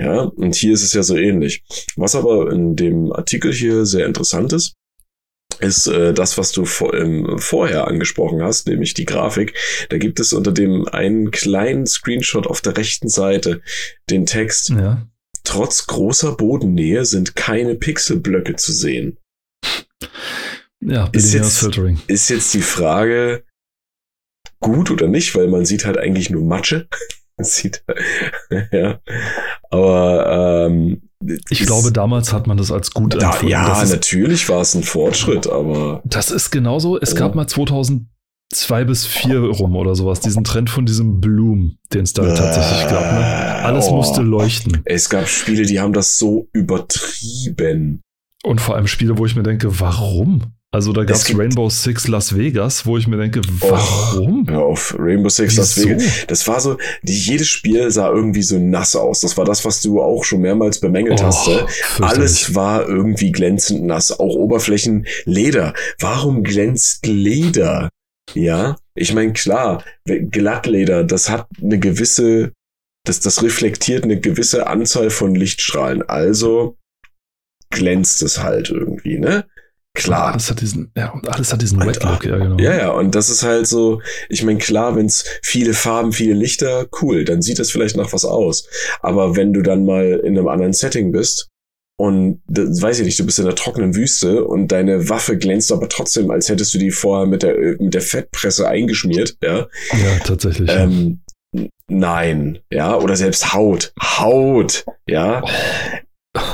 Ja, und hier ist es ja so ähnlich. Was aber in dem Artikel hier sehr interessant ist, ist äh, das, was du vor, ähm, vorher angesprochen hast, nämlich die Grafik. Da gibt es unter dem einen kleinen Screenshot auf der rechten Seite den Text. Ja. Trotz großer Bodennähe sind keine Pixelblöcke zu sehen. Ja, ist jetzt, Filtering. Ist jetzt die Frage, gut oder nicht, weil man sieht halt eigentlich nur Matsche. Sieht, ja. Aber ähm, ich glaube, damals hat man das als gut da, empfunden. Ja, ist, natürlich war es ein Fortschritt, aber das ist genauso. Es oh. gab mal zweitausendzwei bis vier rum oder sowas diesen Trend von diesem Bloom, den es da äh, tatsächlich gab. Ne? Alles oh. musste leuchten. Es gab Spiele, die haben das so übertrieben. Und vor allem Spiele, wo ich mir denke, warum? Also da gab es Rainbow Six Las Vegas, wo ich mir denke, warum? Oh, auf Rainbow Six Las Vegas. Das war so, die, jedes Spiel sah irgendwie so nass aus. Das war das, was du auch schon mehrmals bemängelt oh, hast. Alles war irgendwie glänzend nass. Auch Oberflächen Leder. Warum glänzt Leder? Ja, ich meine, klar, Glattleder, das hat eine gewisse, das, das reflektiert eine gewisse Anzahl von Lichtstrahlen. Also glänzt es halt irgendwie, ne? Klar. Und alles hat diesen, ja, und alles hat diesen Wet Look, ja, genau. Ja, ja, und das ist halt so, ich meine, klar, wenn es viele Farben, viele Lichter, cool, dann sieht das vielleicht nach was aus. Aber wenn du dann mal in einem anderen Setting bist und, das, weiß ich nicht, du bist in der trockenen Wüste und deine Waffe glänzt aber trotzdem, als hättest du die vorher mit der, mit der Fettpresse eingeschmiert, ja. Ja, tatsächlich. Ähm, ja. Nein, ja, oder selbst Haut. Haut, ja.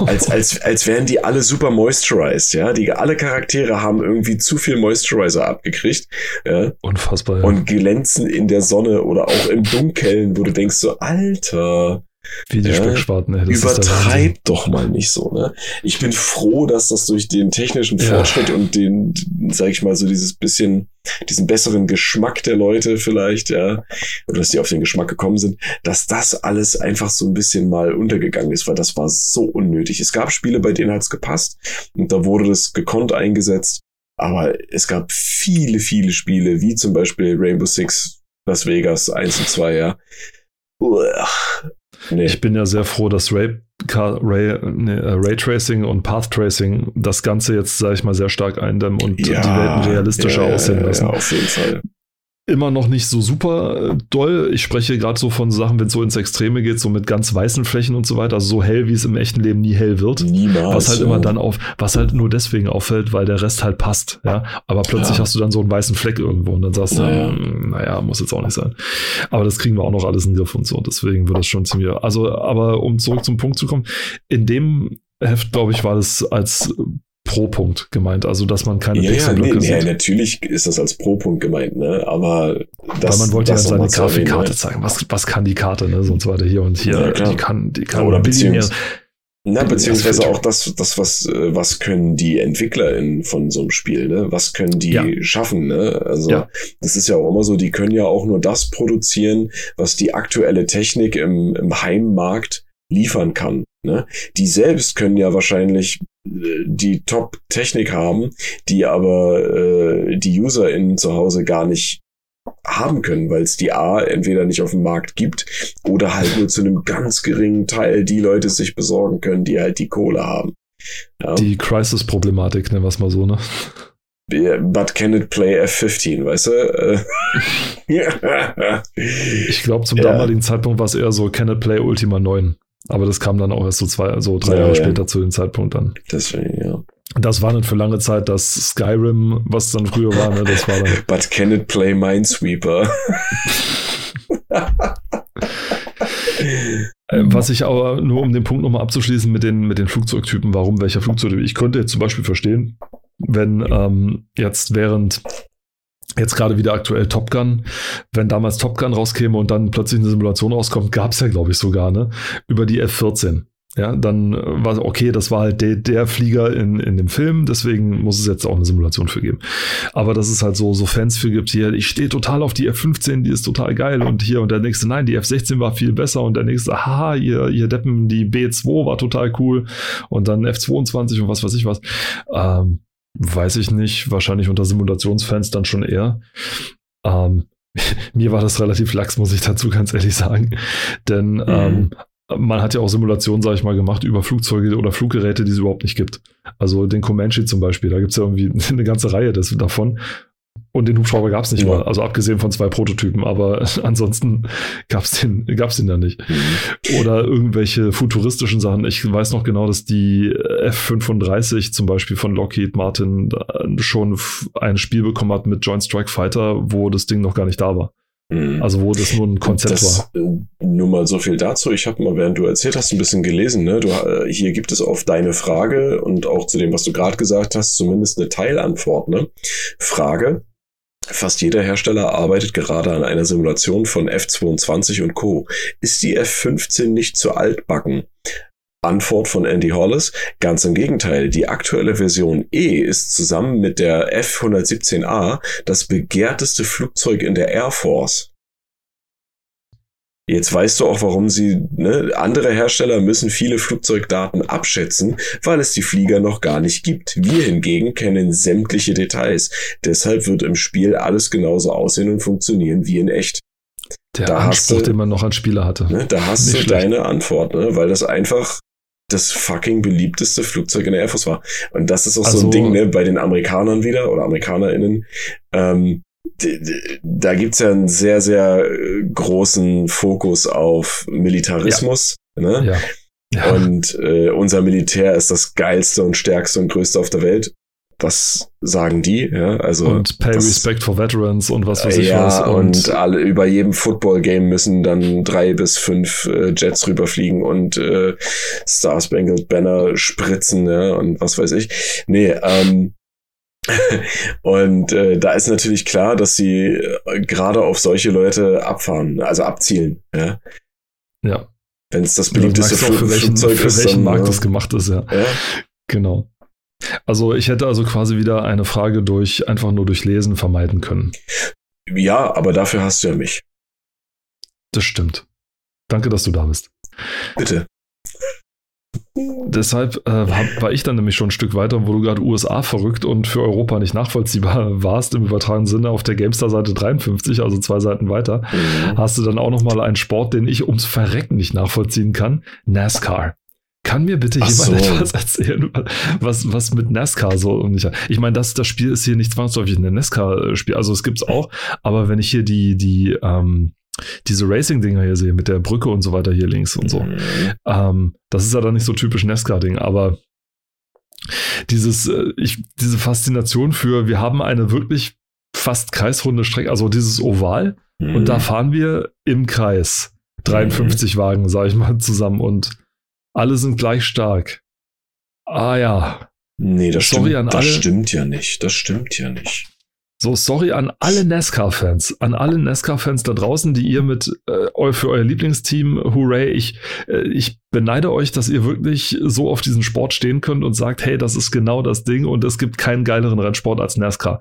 Oh. Als, als, als wären die alle super moisturized, ja. Die, alle Charaktere haben irgendwie zu viel Moisturizer abgekriegt. Ja? Unfassbar, ja. Und glänzen in der Sonne oder auch im Dunkeln, wo du denkst so, Alter. Wie die ja? Specksparten, ey, das übertreib doch mal nicht so, ne. Ich bin froh, dass das durch den technischen Fortschritt ja. und den, sag ich mal, so dieses bisschen, diesen besseren Geschmack der Leute vielleicht, ja, oder dass die auf den Geschmack gekommen sind, dass das alles einfach so ein bisschen mal untergegangen ist, weil das war so unnötig. Es gab Spiele, bei denen hat's gepasst und da wurde das gekonnt eingesetzt, aber es gab viele, viele Spiele, wie zum Beispiel Rainbow Six Las Vegas eins und zwei, ja. Uah. Nee. Ich bin ja sehr froh, dass Ray, Ray, nee, Raytracing und Path-Tracing das Ganze jetzt, sage ich mal, sehr stark eindämmen und ja, die Welten realistischer ja, aussehen lassen. Ja, auf jeden Fall. Immer noch nicht so super doll. Ich spreche gerade so von Sachen, wenn es so ins Extreme geht, so mit ganz weißen Flächen und so weiter. Also so hell, wie es im echten Leben nie hell wird. Niemals. Was halt ja. immer dann auf, was halt nur deswegen auffällt, weil der Rest halt passt. Ja, aber plötzlich ja. hast du dann so einen weißen Fleck irgendwo und dann sagst du, naja. naja, muss jetzt auch nicht sein. Aber das kriegen wir auch noch alles in den Griff und so. Deswegen wird das schon ziemlich. Also, aber um zurück zum Punkt zu kommen, in dem Heft, glaube ich, war das als Pro-Punkt gemeint, also dass man keine ja, Pixelblöcke ja, nee, sieht. Ja, natürlich ist das als Pro-Punkt gemeint, ne? Aber das, weil man wollte ja seine Grafikkarte zeigen. Was, was kann die Karte, ne? Sonst weiter hier und hier. Ja, die kann, die kann. Oder beziehungs- na, beziehungsweise auch das, das was, was können die EntwicklerInnen von so einem Spiel, ne? Was können die ja. schaffen, ne? Also ja. das ist ja auch immer so. Die können ja auch nur das produzieren, was die aktuelle Technik im, im Heimmarkt liefern kann. Ne? Die selbst können ja wahrscheinlich die Top-Technik haben, die aber äh, die UserInnen zu Hause gar nicht haben können, weil es die A entweder nicht auf dem Markt gibt oder halt nur zu einem ganz geringen Teil die Leute sich besorgen können, die halt die Kohle haben. Ja? Die Crisis-Problematik, nennen wir es mal so, ne? But can it play F fünfzehn, weißt du? Ich glaube, zum ja. damaligen Zeitpunkt war es eher so, can it play Ultima neun? Aber das kam dann auch erst so zwei, so drei ja, Jahre ja. später zu dem Zeitpunkt dann. Deswegen, ja. Das war dann für lange Zeit das Skyrim, was dann früher war, ne? Das war dann. But can it play Minesweeper? Was ich aber, nur um den Punkt nochmal abzuschließen mit den, mit den Flugzeugtypen, warum, welcher Flugzeugtyp. Ich könnte jetzt zum Beispiel verstehen, wenn ähm, jetzt während. Jetzt gerade wieder aktuell Top Gun. Wenn damals Top Gun rauskäme und dann plötzlich eine Simulation rauskommt, gab es ja, glaube ich, sogar, ne? Über die F vierzehn. Ja, dann war okay, das war halt de- der Flieger in, in dem Film, deswegen muss es jetzt auch eine Simulation für geben. Aber dass es halt so, so Fans für gibt, hier, ich stehe total auf die F fünfzehn, die ist total geil und hier und der nächste, nein, die F sechzehn war viel besser und der nächste, haha, ihr, ihr Deppen, die B zwei war total cool und dann F zweiundzwanzig und was weiß ich was. Ähm, Weiß ich nicht, wahrscheinlich unter Simulationsfans dann schon eher. Ähm, mir war das relativ lax, muss ich dazu ganz ehrlich sagen. Denn mhm. ähm, man hat ja auch Simulationen, sag ich mal, gemacht über Flugzeuge oder Fluggeräte, die es überhaupt nicht gibt. Also den Comanche zum Beispiel, da gibt es ja irgendwie eine ganze Reihe des, davon. Und den Hubschrauber gab es nicht ja. mal, also abgesehen von zwei Prototypen, aber ansonsten gab es den, gab's den da nicht. Mhm. Oder irgendwelche futuristischen Sachen. Ich weiß noch genau, dass die F fünfunddreißig zum Beispiel von Lockheed Martin schon ein Spiel bekommen hat mit Joint Strike Fighter, wo das Ding noch gar nicht da war. Also wo das nur ein Konzept das, war. Nur mal so viel dazu. Ich habe mal, während du erzählt hast, ein bisschen gelesen. Ne? Du, hier gibt es auf deine Frage und auch zu dem, was du gerade gesagt hast, zumindest eine Teilantwort. Ne? Frage. Fast jeder Hersteller arbeitet gerade an einer Simulation von F zweiundzwanzig und Co. Ist die F fünfzehn nicht zu altbacken? Antwort von Andy Hollis, ganz im Gegenteil, die aktuelle Version E ist zusammen mit der F hundertsiebzehn A das begehrteste Flugzeug in der Air Force. Jetzt weißt du auch, warum sie, ne, andere Hersteller müssen viele Flugzeugdaten abschätzen, weil es die Flieger noch gar nicht gibt. Wir hingegen kennen sämtliche Details. Deshalb wird im Spiel alles genauso aussehen und funktionieren wie in echt. Der da Anspruch, du, den man noch an Spieler hatte. Ne, da hast nicht du schlecht. Deine Antwort, ne, weil das einfach das fucking beliebteste Flugzeug in der Air Force war. Und das ist auch also, so ein Ding, ne, bei den Amerikanern wieder oder AmerikanerInnen, ähm, da gibt's ja einen sehr, sehr großen Fokus auf Militarismus. Ja. Ne? Ja. Ja. Und äh, unser Militär ist das geilste und stärkste und größte auf der Welt. Das sagen die. Ja? Also, und pay das, respect for veterans und was weiß ich ja, was. Und, und alle über jedem Football-Game müssen dann drei bis fünf äh, Jets rüberfliegen und äh, Star Spangled Banner spritzen, ja? Und was weiß ich. Nee, ähm, und äh, da ist natürlich klar, dass sie äh, gerade auf solche Leute abfahren, also abzielen. Ja. ja. Wenn es das beliebteste ja, Flugzeug welchen, ist, für welchen Markt das gemacht ist, ja. ja. Genau. Also ich hätte also quasi wieder eine Frage durch einfach nur durch Lesen vermeiden können. Ja, aber dafür hast du ja mich. Das stimmt. Danke, dass du da bist. Bitte. Deshalb äh, war, war ich dann nämlich schon ein Stück weiter, wo du gerade U S A verrückt und für Europa nicht nachvollziehbar warst, im übertragenen Sinne auf der GameStar-Seite dreiundfünfzig, also zwei Seiten weiter, mhm. hast du dann auch nochmal einen Sport, den ich ums Verrecken nicht nachvollziehen kann, NASCAR. Kann mir bitte Ach jemand so. etwas erzählen, was, was mit NASCAR so und nicht. Ich meine, das, das Spiel ist hier nicht zwangsläufig ein NASCAR-Spiel, also es gibt's auch, aber wenn ich hier die, die, ähm, diese Racing-Dinger hier sehe, mit der Brücke und so weiter hier links und so. Mhm. Ähm, das ist ja dann nicht so typisch NASCAR-Ding, aber dieses, äh, ich, diese Faszination für, wir haben eine wirklich fast kreisrunde Strecke, also dieses Oval, mhm. und da fahren wir im Kreis. dreiundfünfzig mhm. Wagen, sag ich mal, zusammen und alle sind gleich stark. Ah ja. Nee, das, sorry stimmt, an alle. Das stimmt ja nicht. Das stimmt ja nicht. So, sorry an alle NASCAR-Fans, an alle NASCAR-Fans da draußen, die ihr mit äh, für euer Lieblingsteam, hooray, ich, äh, ich beneide euch, dass ihr wirklich so auf diesen Sport stehen könnt und sagt, hey, das ist genau das Ding und es gibt keinen geileren Rennsport als NASCAR.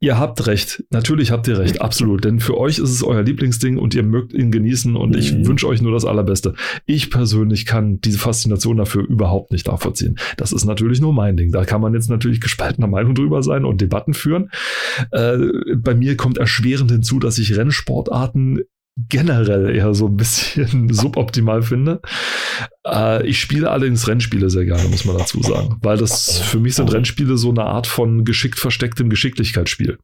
Ihr habt recht, natürlich habt ihr recht, absolut, denn für euch ist es euer Lieblingsding und ihr mögt ihn genießen und mhm. ich wünsche euch nur das Allerbeste. Ich persönlich kann diese Faszination dafür überhaupt nicht nachvollziehen. Das ist natürlich nur mein Ding, da kann man jetzt natürlich gespaltener Meinung drüber sein und Debatten führen. Äh, bei mir kommt erschwerend hinzu, dass ich Rennsportarten generell eher so ein bisschen suboptimal finde. Äh, ich spiele allerdings Rennspiele sehr gerne, muss man dazu sagen, weil das für mich sind Rennspiele so eine Art von geschickt verstecktem Geschicklichkeitsspiel.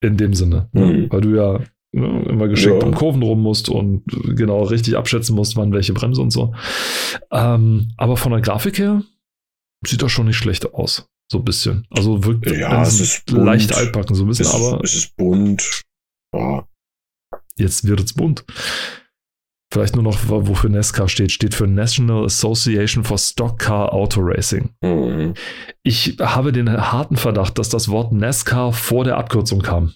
In dem Sinne, mhm. weil du ja ne, immer geschickt ja. um Kurven rum musst und genau richtig abschätzen musst, wann welche Bremse und so. Ähm, aber von der Grafik her sieht das schon nicht schlecht aus. So ein bisschen. Also wirklich ja, leicht altbacken, so ein bisschen, es, aber. Es ist bunt. Ja. Jetzt wird es bunt. Vielleicht nur noch, wofür NASCAR steht. Steht für National Association for Stock Car Auto Racing. Mhm. Ich habe den harten Verdacht, dass das Wort NASCAR vor der Abkürzung kam.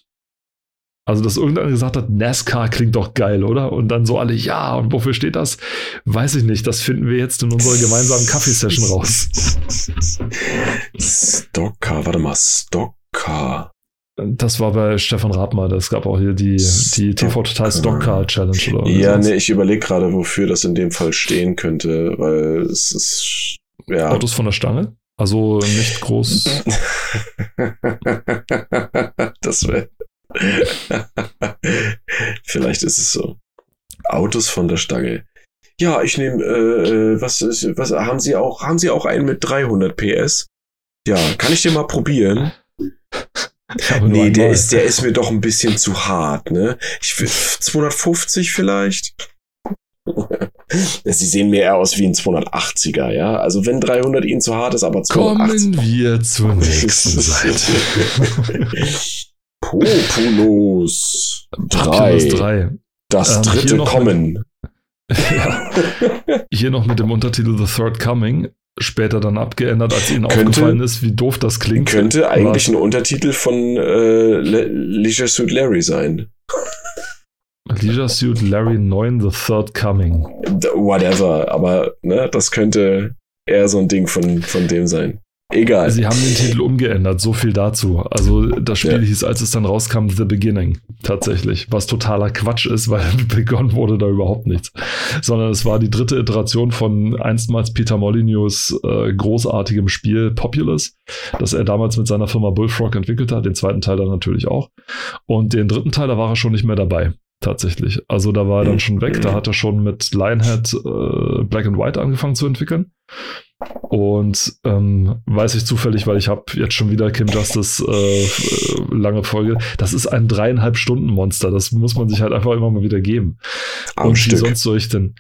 Also, dass irgendeiner gesagt hat, NASCAR klingt doch geil, oder? Und dann so alle, ja, und wofür steht das? Weiß ich nicht, das finden wir jetzt in unserer gemeinsamen Kaffeesession raus. Stockcar, warte mal, Stockcar. Das war bei Stefan Rathmar, es gab auch hier die, die T V Total Stockcar Challenge. Oder ja, oder nee, ich überlege gerade, wofür das in dem Fall stehen könnte, weil es ist, ja. Autos von der Stange? Also nicht groß. Das wäre... Vielleicht ist es so. Autos von der Stange. Ja, ich nehme, äh, was, was haben Sie auch? Haben Sie auch einen mit dreihundert P S? Ja, kann ich den mal probieren? Nee, der ist, der ist mir doch ein bisschen zu hart, ne? Ich will zweihundertfünfzig vielleicht. Sie sehen mir eher aus wie ein zweihundertachtziger, ja? Also wenn dreihundert Ihnen zu hart ist, aber zweihundertachtzig. Kommen wir zur nächsten Seite. Populous drei. Das ähm, dritte Kommen. Ja. Hier noch mit dem Untertitel The Third Coming, später dann abgeändert, als ihnen könnte, aufgefallen ist, wie doof das klingt. Könnte eigentlich war, ein Untertitel von äh, Le- Leisure Suit Larry sein. Leisure Suit Larry neun, The Third Coming. Whatever, aber ne, das könnte eher so ein Ding von, von dem sein. Egal. Sie haben den Titel umgeändert, so viel dazu. Also das Spiel ja. hieß, als es dann rauskam, The Beginning, tatsächlich. Was totaler Quatsch ist, weil begonnen wurde da überhaupt nichts. Sondern es war die dritte Iteration von einstmals Peter Molyneux äh, großartigem Spiel Populous, das er damals mit seiner Firma Bullfrog entwickelt hat, den zweiten Teil dann natürlich auch. Und den dritten Teil, da war er schon nicht mehr dabei. Tatsächlich. Also da war er dann schon weg. Da hat er schon mit Lionhead äh, Black and White angefangen zu entwickeln. Und ähm, weiß ich zufällig, weil ich habe jetzt schon wieder Kim Justice äh, lange Folge. Das ist ein dreieinhalb Stunden Monster. Das muss man sich halt einfach immer mal wieder geben. Am Und Stück. Wie sonst soll ich denn?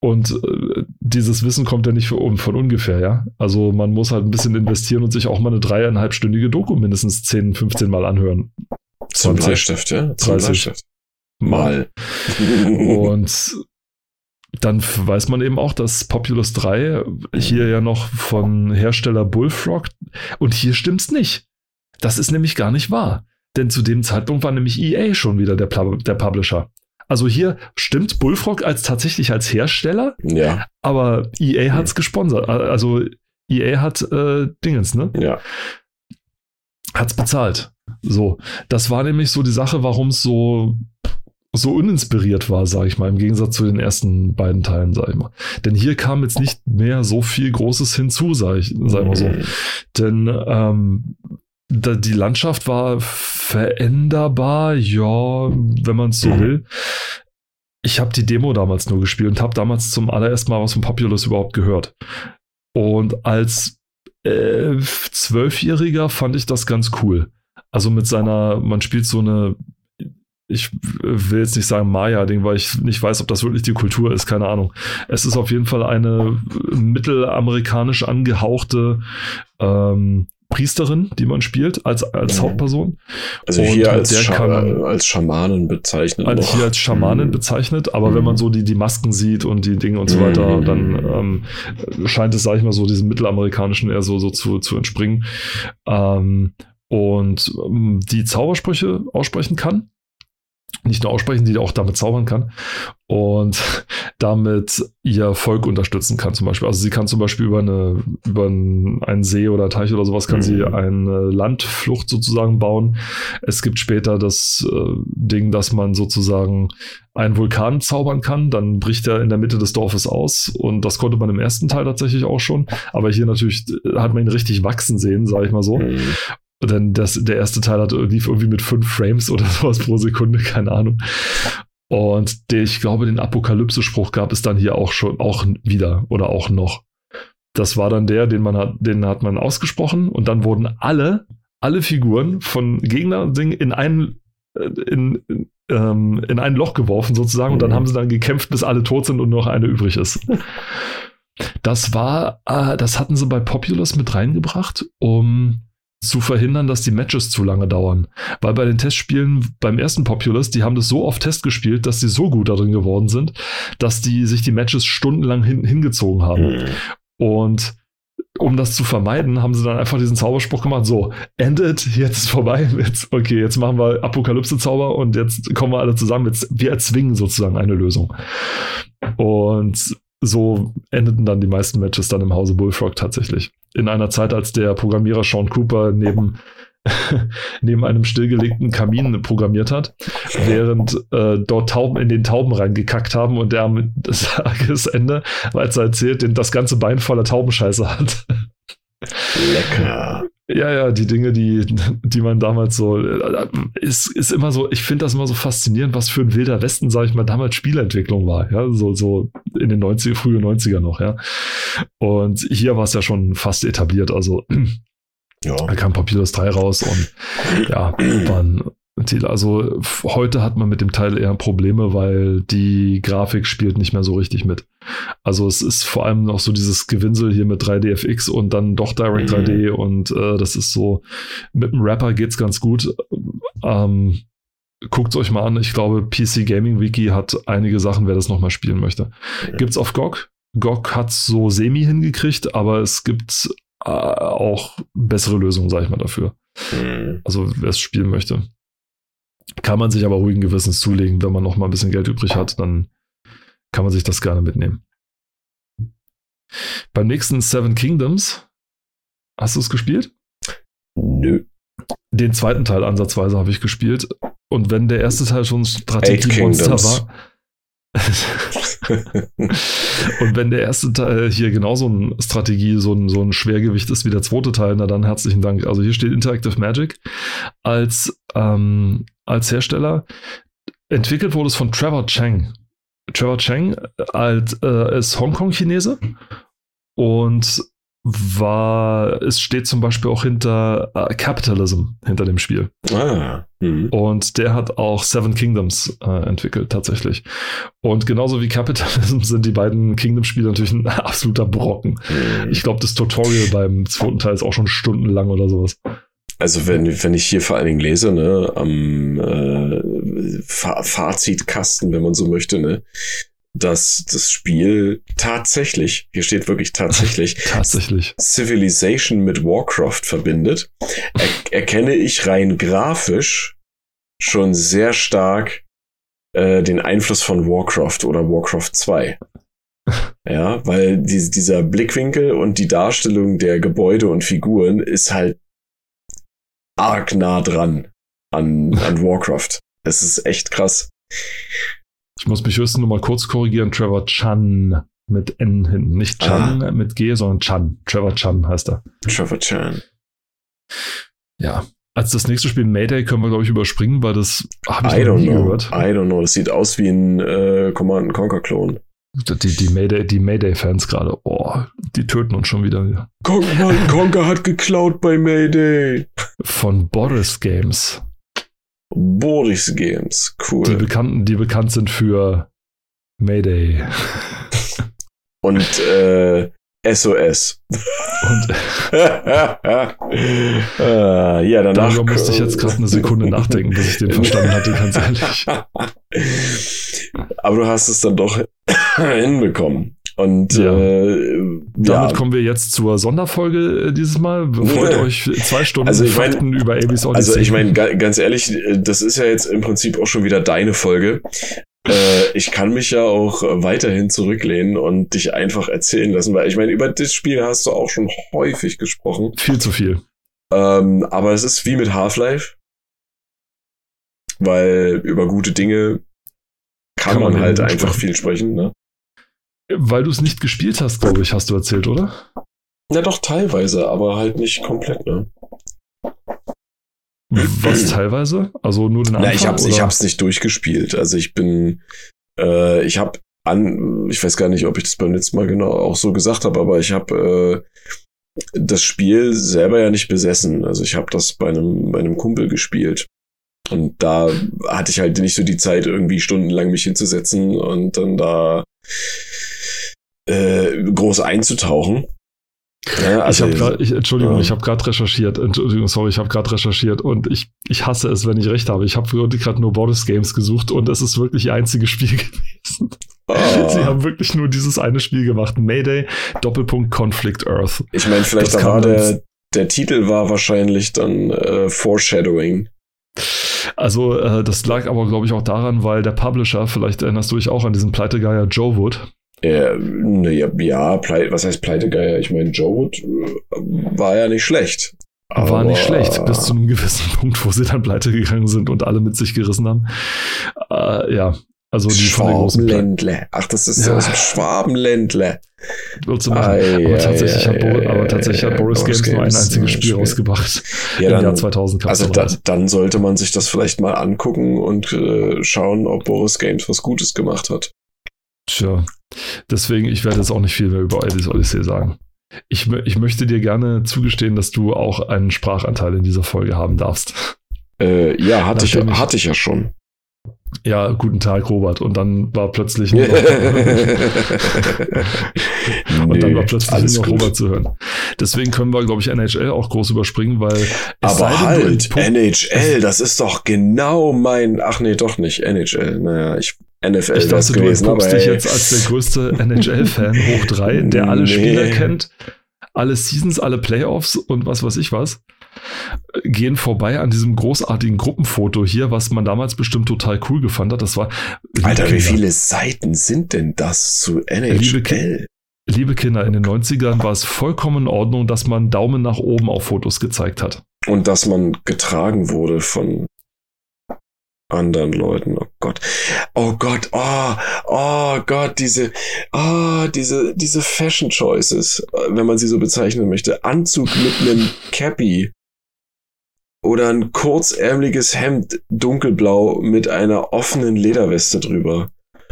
Und äh, dieses Wissen kommt ja nicht von, von ungefähr, ja. Also man muss halt ein bisschen investieren und sich auch mal eine dreieinhalbstündige Doku mindestens zehn, fünfzehn Mal anhören. Zum Bleistift, ja. Zum Bleistift. Mal. Und dann weiß man eben auch, dass Populous drei hier ja noch von Hersteller Bullfrog, und hier stimmt's nicht. Das ist nämlich gar nicht wahr. Denn zu dem Zeitpunkt war nämlich E A schon wieder der, Pl- der Publisher. Also hier stimmt Bullfrog als tatsächlich als Hersteller, ja. aber E A hat's gesponsert. Also E A hat äh, Dingens, ne? Ja. Hat's bezahlt. So. Das war nämlich so die Sache, warum es so so uninspiriert war, sage ich mal, im Gegensatz zu den ersten beiden Teilen, sage ich mal. Denn hier kam jetzt nicht mehr so viel Großes hinzu, sage ich sag mal so. Denn ähm, da, die Landschaft war veränderbar, ja, wenn man es so will. Ich habe die Demo damals nur gespielt und habe damals zum allerersten Mal was von Populous überhaupt gehört. Und als äh, Zwölfjähriger fand ich das ganz cool. Also mit seiner, man spielt so eine, ich will jetzt nicht sagen Maya-Ding, weil ich nicht weiß, ob das wirklich die Kultur ist, keine Ahnung. Es ist auf jeden Fall eine mittelamerikanisch angehauchte ähm, Priesterin, die man spielt, als, als Hauptperson. Also und hier als, Scha- kann man, als Schamanin bezeichnet. Also hier als Schamanin mhm. bezeichnet, aber mhm. wenn man so die, die Masken sieht und die Dinge und so weiter, mhm. dann ähm, scheint es, sag ich mal, so diesem Mittelamerikanischen eher so, so zu, zu entspringen. Ähm, und ähm, die Zaubersprüche aussprechen kann. Nicht nur aussprechen, die auch damit zaubern kann und damit ihr Volk unterstützen kann zum Beispiel. Also sie kann zum Beispiel über, eine, über einen, einen See oder Teich oder sowas kann mhm. sie eine Landflucht sozusagen bauen. Es gibt später das äh, Ding, dass man sozusagen einen Vulkan zaubern kann, dann bricht er in der Mitte des Dorfes aus und das konnte man im ersten Teil tatsächlich auch schon, aber hier natürlich hat man ihn richtig wachsen sehen, sage ich mal so. Mhm. Denn das, der erste Teil hat, lief irgendwie mit fünf Frames oder sowas pro Sekunde, keine Ahnung. Und der, ich glaube, den Apokalypse-Spruch gab es dann hier auch schon, auch wieder oder auch noch. Das war dann der, den man hat, den hat man ausgesprochen und dann wurden alle, alle Figuren von Gegnern in einen In, in, ähm, in ein Loch geworfen sozusagen und dann haben sie dann gekämpft, bis alle tot sind und nur noch eine übrig ist. Das war, äh, das hatten sie bei Populous mit reingebracht, um zu verhindern, dass die Matches zu lange dauern. Weil bei den Testspielen beim ersten Populous, die haben das so oft Test gespielt, dass die so gut darin geworden sind, dass die sich die Matches stundenlang hin, hingezogen haben. Und um das zu vermeiden, haben sie dann einfach diesen Zauberspruch gemacht, so, end it, jetzt ist vorbei, jetzt, okay, jetzt machen wir Apokalypse-Zauber und jetzt kommen wir alle zusammen, jetzt, wir erzwingen sozusagen eine Lösung. Und so endeten dann die meisten Matches dann im Hause Bullfrog tatsächlich. In einer Zeit, als der Programmierer Sean Cooper neben neben einem stillgelegten Kamin programmiert hat, während äh, dort Tauben in den Tauben reingekackt haben und der am Tagesende, als er erzählt, den, das ganze Bein voller Taubenscheiße hat. Lecker. Ja, ja, die Dinge, die, die man damals so, ist, ist immer so, ich finde das immer so faszinierend, was für ein wilder Westen, sag ich mal, damals Spielentwicklung war, ja, so, so in den neunziger, frühen neunziger noch, ja. Und hier war es ja schon fast etabliert, also ja. Da kam Populous drei raus und ja, waren Titel. Also heute hat man mit dem Teil eher Probleme, weil die Grafik spielt nicht mehr so richtig mit. Also es ist vor allem noch so dieses Gewinsel hier mit drei D F X und dann doch Direct mhm. drei D und äh, das ist so, mit dem Rapper geht's ganz gut. Ähm, guckt's euch mal an. Ich glaube, P C Gaming Wiki hat einige Sachen, wer das nochmal spielen möchte. Mhm. Gibt's auf G O G. G O G hat's so semi hingekriegt, aber es gibt äh, auch bessere Lösungen, sag ich mal, dafür. Mhm. Also wer es spielen möchte. Kann man sich aber ruhigen Gewissens zulegen, wenn man noch mal ein bisschen Geld übrig hat, dann kann man sich das gerne mitnehmen. Beim nächsten Seven Kingdoms, hast du es gespielt? Nö. Den zweiten Teil ansatzweise habe ich gespielt. Und wenn der erste Teil schon ein Strategiemonster war, und wenn der erste Teil hier genauso eine Strategie, so ein, so ein Schwergewicht ist wie der zweite Teil, na dann herzlichen Dank. Also hier steht Interactive Magic als, ähm, als Hersteller. Entwickelt wurde es von Trevor Chan. Trevor Chan als, äh, ist Hongkong-Chinese und war, es steht zum Beispiel auch hinter äh, Capitalism, hinter dem Spiel. Ah, hm. Und der hat auch Seven Kingdoms äh, entwickelt, tatsächlich. Und genauso wie Capitalism sind die beiden Kingdom-Spiele natürlich ein absoluter Brocken. Hm. Ich glaube, das Tutorial beim zweiten Teil ist auch schon stundenlang oder sowas. Also wenn, wenn ich hier vor allen Dingen lese, ne, am äh, Fa- Fazitkasten, wenn man so möchte, ne, dass das Spiel tatsächlich, hier steht wirklich tatsächlich, tatsächlich. Civilization mit Warcraft verbindet, er- erkenne ich rein grafisch schon sehr stark äh, den Einfluss von Warcraft oder Warcraft zwei. Ja, weil die, dieser Blickwinkel und die Darstellung der Gebäude und Figuren ist halt arg nah dran an, an Warcraft. Es ist echt krass. Ich muss mich höchstens nur mal kurz korrigieren. Trevor Chan mit N hinten. Nicht Chan ah. mit G, sondern Chan. Trevor Chan heißt er. Trevor Chan. Ja. Als das nächste Spiel Mayday können wir, glaube ich, überspringen, weil das habe ich I noch nie know. gehört. I don't know. Das sieht aus wie ein äh, Command and Conquer-Klon. Die, die, Mayday, die Mayday-Fans gerade, oh, die töten uns schon wieder. Command and Conquer hat geklaut bei Mayday. Von Boris Games. Boris Games, cool. Die Bekannten, die bekannt sind für Mayday. Und äh, S O S. Und, uh, ja, danach darüber musste ich jetzt gerade eine Sekunde nachdenken, bis ich den verstanden hatte, ganz ehrlich. Aber du hast es dann doch hinbekommen. Und ja. äh, damit ja. kommen wir jetzt zur Sonderfolge dieses Mal, bevor ich euch zwei Stunden also Fakten über Abys Odyssey. Also ich meine, ga- ganz ehrlich, das ist ja jetzt im Prinzip auch schon wieder deine Folge. Äh, ich kann mich ja auch weiterhin zurücklehnen und dich einfach erzählen lassen, weil ich meine, über das Spiel hast du auch schon häufig gesprochen. Viel zu viel. Ähm, aber es ist wie mit Half-Life, weil über gute Dinge kann, kann man, man halt einfach sprechen. viel sprechen, ne? Weil du es nicht gespielt hast, glaube ich, hast du erzählt, oder? Na doch, teilweise, aber halt nicht komplett, ne? Was teilweise? Also nur den Anfang? Na, ich hab's, ich hab's nicht durchgespielt. Also ich bin, äh, ich hab an, ich weiß gar nicht, ob ich das beim letzten Mal genau auch so gesagt habe, aber ich habe äh, das Spiel selber ja nicht besessen. Also ich habe das bei einem, bei einem Kumpel gespielt. Und da hatte ich halt nicht so die Zeit, irgendwie stundenlang mich hinzusetzen und dann da äh, groß einzutauchen. Ja, also ich habe gerade, ich, Entschuldigung, ähm, ich habe gerade recherchiert, Entschuldigung, sorry, ich habe gerade recherchiert und ich, ich hasse es, wenn ich recht habe. Ich habe gerade nur Boris Games gesucht und es ist wirklich ihr einziges Spiel gewesen. Ah. Sie haben wirklich nur dieses eine Spiel gemacht, Mayday, Doppelpunkt Conflict Earth. Ich meine, vielleicht da war der, der Titel war wahrscheinlich dann äh, Foreshadowing. Also äh, das lag aber, glaube ich, auch daran, weil der Publisher, vielleicht erinnerst du dich auch an diesen Pleitegeier Joe Wood. Äh, ne, ja, ja Ple- was heißt Pleitegeier? Ich meine, Joe Wood äh, war ja nicht schlecht. Aber war nicht schlecht, bis zu einem gewissen Punkt, wo sie dann pleite gegangen sind und alle mit sich gerissen haben. Äh, ja, also die Schwabenländle. Ple- Ach, das ist ja. so Schwabenländle. So ah, ja, aber tatsächlich ja, hat, Bo- ja, aber tatsächlich ja, hat Boris, Boris Games nur ein einziges Spiel rausgebracht ja, im dann, Jahr zweitausend. Also da, dann sollte man sich das vielleicht mal angucken und äh, schauen, ob Boris Games was Gutes gemacht hat. Tja, deswegen, ich werde jetzt auch nicht viel mehr über Abys Odyssey sagen. Ich, ich möchte dir gerne zugestehen, dass du auch einen Sprachanteil in dieser Folge haben darfst. Äh, ja, hatte ich, ich, hatte ich ja schon. ja, guten Tag, Robert. Und dann war plötzlich nur noch und nee, dann war plötzlich nur noch gut. Robert zu hören. Deswegen können wir, glaube ich, N H L auch groß überspringen, weil es aber halt, N H L, das ist doch genau mein, ach nee, doch nicht, N H L, naja, ich N F L ich dachte, gewesen, du guckst dich jetzt als der größte N H L-Fan hoch drei, der alle nee. Spieler kennt, alle Seasons, alle Playoffs und was weiß ich was, gehen vorbei an diesem großartigen Gruppenfoto hier, was man damals bestimmt total cool gefand hat. Das war Alter, Kinder. Wie viele Seiten sind denn das zu N H L? Liebe, Ki- liebe Kinder, in den neunzigern war es vollkommen in Ordnung, dass man Daumen nach oben auf Fotos gezeigt hat. Und dass man getragen wurde von anderen Leuten. Oh Gott. Oh Gott. Oh, oh Gott. Diese, oh, diese, diese Fashion Choices, wenn man sie so bezeichnen möchte. Anzug mit einem Cappy. Oder ein kurzärmeliges Hemd, dunkelblau, mit einer offenen Lederweste drüber.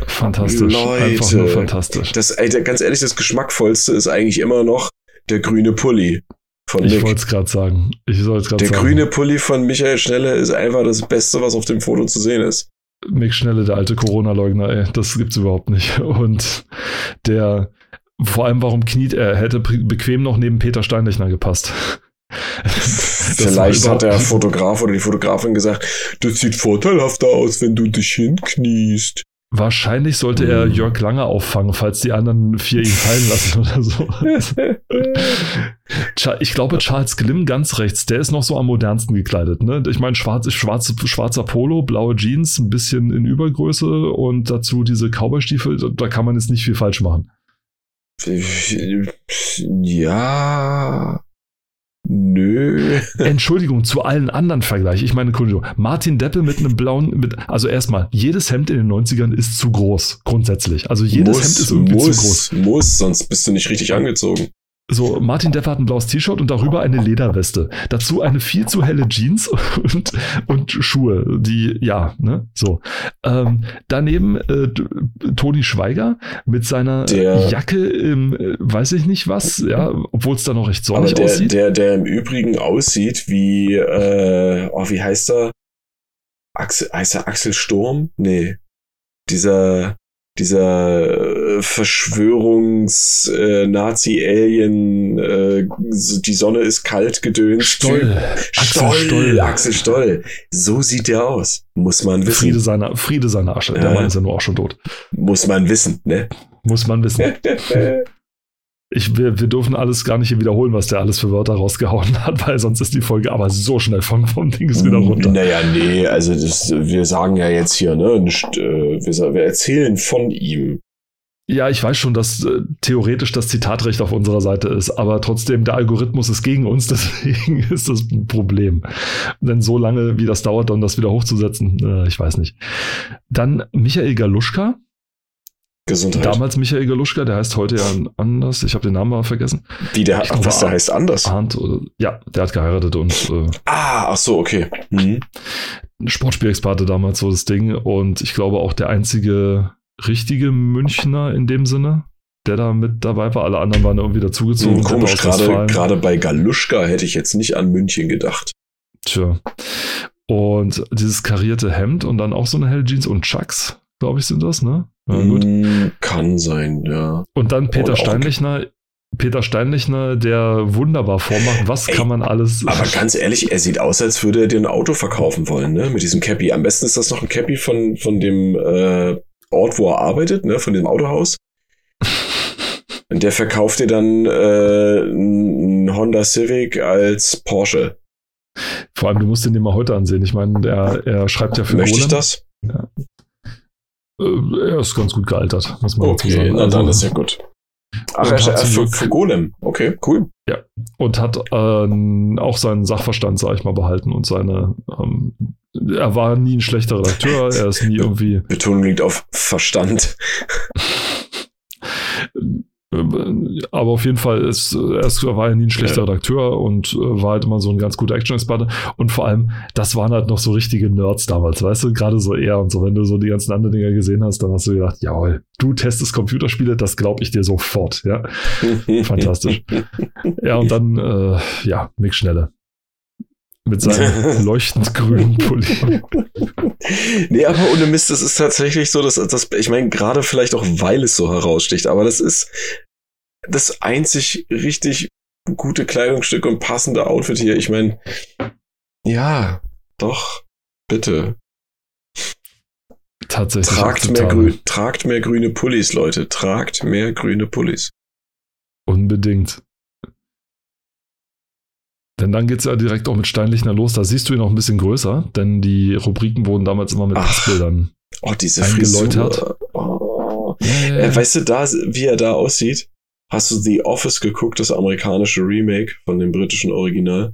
Fantastisch. Leute, einfach nur fantastisch. Das, ey, ganz ehrlich, das Geschmackvollste ist eigentlich immer noch der grüne Pulli von Mick. Ich wollte es gerade sagen. Ich soll es gerade sagen. Der grüne Pulli von Michael Schnelle ist einfach das Beste, was auf dem Foto zu sehen ist. Mick Schnelle, der alte Corona-Leugner, ey, das gibt's überhaupt nicht. Und der, vor allem, warum kniet er? Er hätte bequem noch neben Peter Steinlechner gepasst. Vielleicht hat der Fotograf oder die Fotografin gesagt, das sieht vorteilhafter aus, wenn du dich hinkniest. Wahrscheinlich sollte er Jörg Lange auffangen, falls die anderen vier ihn fallen lassen oder so. Ich glaube, Charles Glimm ganz rechts, der ist noch so am modernsten gekleidet. Ne? Ich meine, schwarz, schwarz, schwarzer Polo, blaue Jeans, ein bisschen in Übergröße und dazu diese Cowboystiefel, da kann man jetzt nicht viel falsch machen. Ja... Nö. Entschuldigung, zu allen anderen Vergleichen. Ich meine, Martin Deppel mit einem blauen, mit, also erstmal, jedes Hemd in den neunzigern ist zu groß, grundsätzlich. Also jedes muss, Hemd ist irgendwie muss, zu groß. Muss, sonst bist du nicht richtig angezogen. So, Martin Deppel hat ein blaues T-Shirt und darüber eine Lederweste. Dazu eine viel zu helle Jeans und, und Schuhe, die, ja, ne, so. Ähm, daneben äh, Toni Schweiger mit seiner der, Jacke im, äh, weiß ich nicht was, ja, obwohl es da noch recht sonnig aber der, aussieht. Der, der im Übrigen aussieht wie, äh, oh, wie heißt er? Axel, heißt er Axel Sturm? Nee. Dieser... dieser Verschwörungs-Nazi-Alien, äh, äh, die Sonne ist kalt gedöns. Stoll. Stoll. Axel Stoll. Axel Stoll. So sieht der aus. Muss man wissen. Friede seiner, Friede seiner Asche. Ja. Der Mann ist ja nur auch schon tot. Muss man wissen, ne? Muss man wissen. Ich, wir, wir dürfen alles gar nicht hier wiederholen, was der alles für Wörter rausgehauen hat, weil sonst ist die Folge aber so schnell von vom Ding ist wieder runter. Naja, nee, also das, wir sagen ja jetzt hier, ne, nicht, äh, wir, wir erzählen von ihm. Ja, ich weiß schon, dass äh, theoretisch das Zitatrecht auf unserer Seite ist, aber trotzdem, der Algorithmus ist gegen uns, deswegen ist das ein Problem. Denn so lange, wie das dauert, dann das wieder hochzusetzen, äh, ich weiß nicht. Dann Michael Galuschka. Gesundheit. Damals Michael Galuschka, der heißt heute ja anders. Ich habe den Namen mal vergessen. Wie, der, ach, was, der heißt anders? Arndt oder, ja, der hat geheiratet und... Äh, ah, ach so, okay. Mhm. Sportspielexperte damals, so das Ding. Und ich glaube auch der einzige richtige Münchner in dem Sinne, der da mit dabei war. Alle anderen waren irgendwie dazugezogen. Mhm, komisch, gerade, gerade bei Galuschka hätte ich jetzt nicht an München gedacht. Tja. Und dieses karierte Hemd und dann auch so eine helle Jeans und Chucks, glaube ich, sind das, ne? Ja, gut. Kann sein, ja. Und dann Peter und Steinlechner, Peter Steinlechner, der wunderbar vormacht, was Ey, kann man alles... Aber ganz ehrlich, er sieht aus, als würde er dir ein Auto verkaufen wollen, ne? Mit diesem Cappy. Am besten ist das noch ein Cappy von, von dem äh, Ort, wo er arbeitet, ne? Von dem Autohaus. Und der verkauft dir dann äh, ein Honda Civic als Porsche. Vor allem, du musst den dir mal heute ansehen. Ich meine, er, er schreibt ja für Möchte Golem. ich das? Ja. Er ist ganz gut gealtert, muss man okay, sagen. Okay, also, dann ist ja gut. Ach, er ist für, für Golem. Okay, cool. Ja, und hat ähm, auch seinen Sachverstand, sag ich mal, behalten und seine. Ähm, er war nie ein schlechter Redakteur, er ist nie irgendwie. Betonung liegt auf Verstand. Aber auf jeden Fall ist, erst war er nie ein schlechter ja. Redakteur und war halt immer so ein ganz guter Action-Experte. Und vor allem, das waren halt noch so richtige Nerds damals, weißt du? Gerade so er und so. Wenn du so die ganzen anderen Dinger gesehen hast, dann hast du gedacht, jawohl, du testest Computerspiele, das glaube ich dir sofort, ja. Fantastisch. Ja, und dann, äh, ja, Mick Schnelle. Mit seinem leuchtend grünen Pulli. Nee, aber ohne Mist, das ist tatsächlich so, dass, dass ich meine, gerade vielleicht auch, weil es so heraussticht, aber das ist das einzig richtig gute Kleidungsstück und passende Outfit hier. Ich meine, ja, doch, bitte. Tatsächlich. Tragt mehr, grü- tragt mehr grüne Pullis, Leute. Tragt mehr grüne Pullis. Unbedingt. Denn dann geht es ja direkt auch mit Steinlichner los. Da siehst du ihn auch ein bisschen größer, denn die Rubriken wurden damals immer mit Passbildern oh, diese eingeläutert. Oh. Yeah, yeah. Weißt du, da, wie er da aussieht? Hast du The Office geguckt, das amerikanische Remake von dem britischen Original?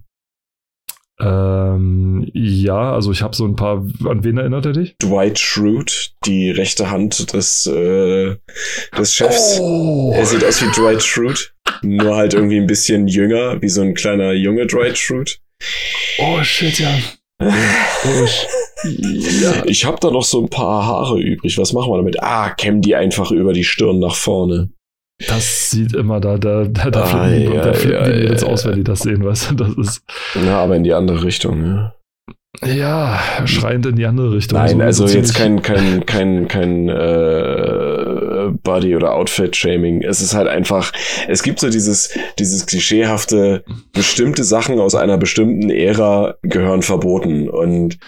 Ähm, ja, also ich habe so ein paar... An wen erinnert er dich? Dwight Schrute, die rechte Hand des, äh, des Chefs. Oh. Er sieht aus wie Dwight Schrute. Nur halt irgendwie ein bisschen jünger, wie so ein kleiner Junge Dwight Schrute. Oh shit, ja. Oh, ja. Ich habe da noch so ein paar Haare übrig. Was machen wir damit? Ah, kämm die einfach über die Stirn nach vorne. Das sieht immer da, da, da, da ah, flippen ja, die ja, jetzt ja, aus, wenn die das sehen, weißt du, das ist... Na, aber in die andere Richtung, ja. Ja, schreiend in die andere Richtung. Nein, so also jetzt kein, kein, kein, kein, äh, Body- oder Outfit-Shaming. Es ist halt einfach, es gibt so dieses, dieses klischeehafte, bestimmte Sachen aus einer bestimmten Ära gehören verboten und...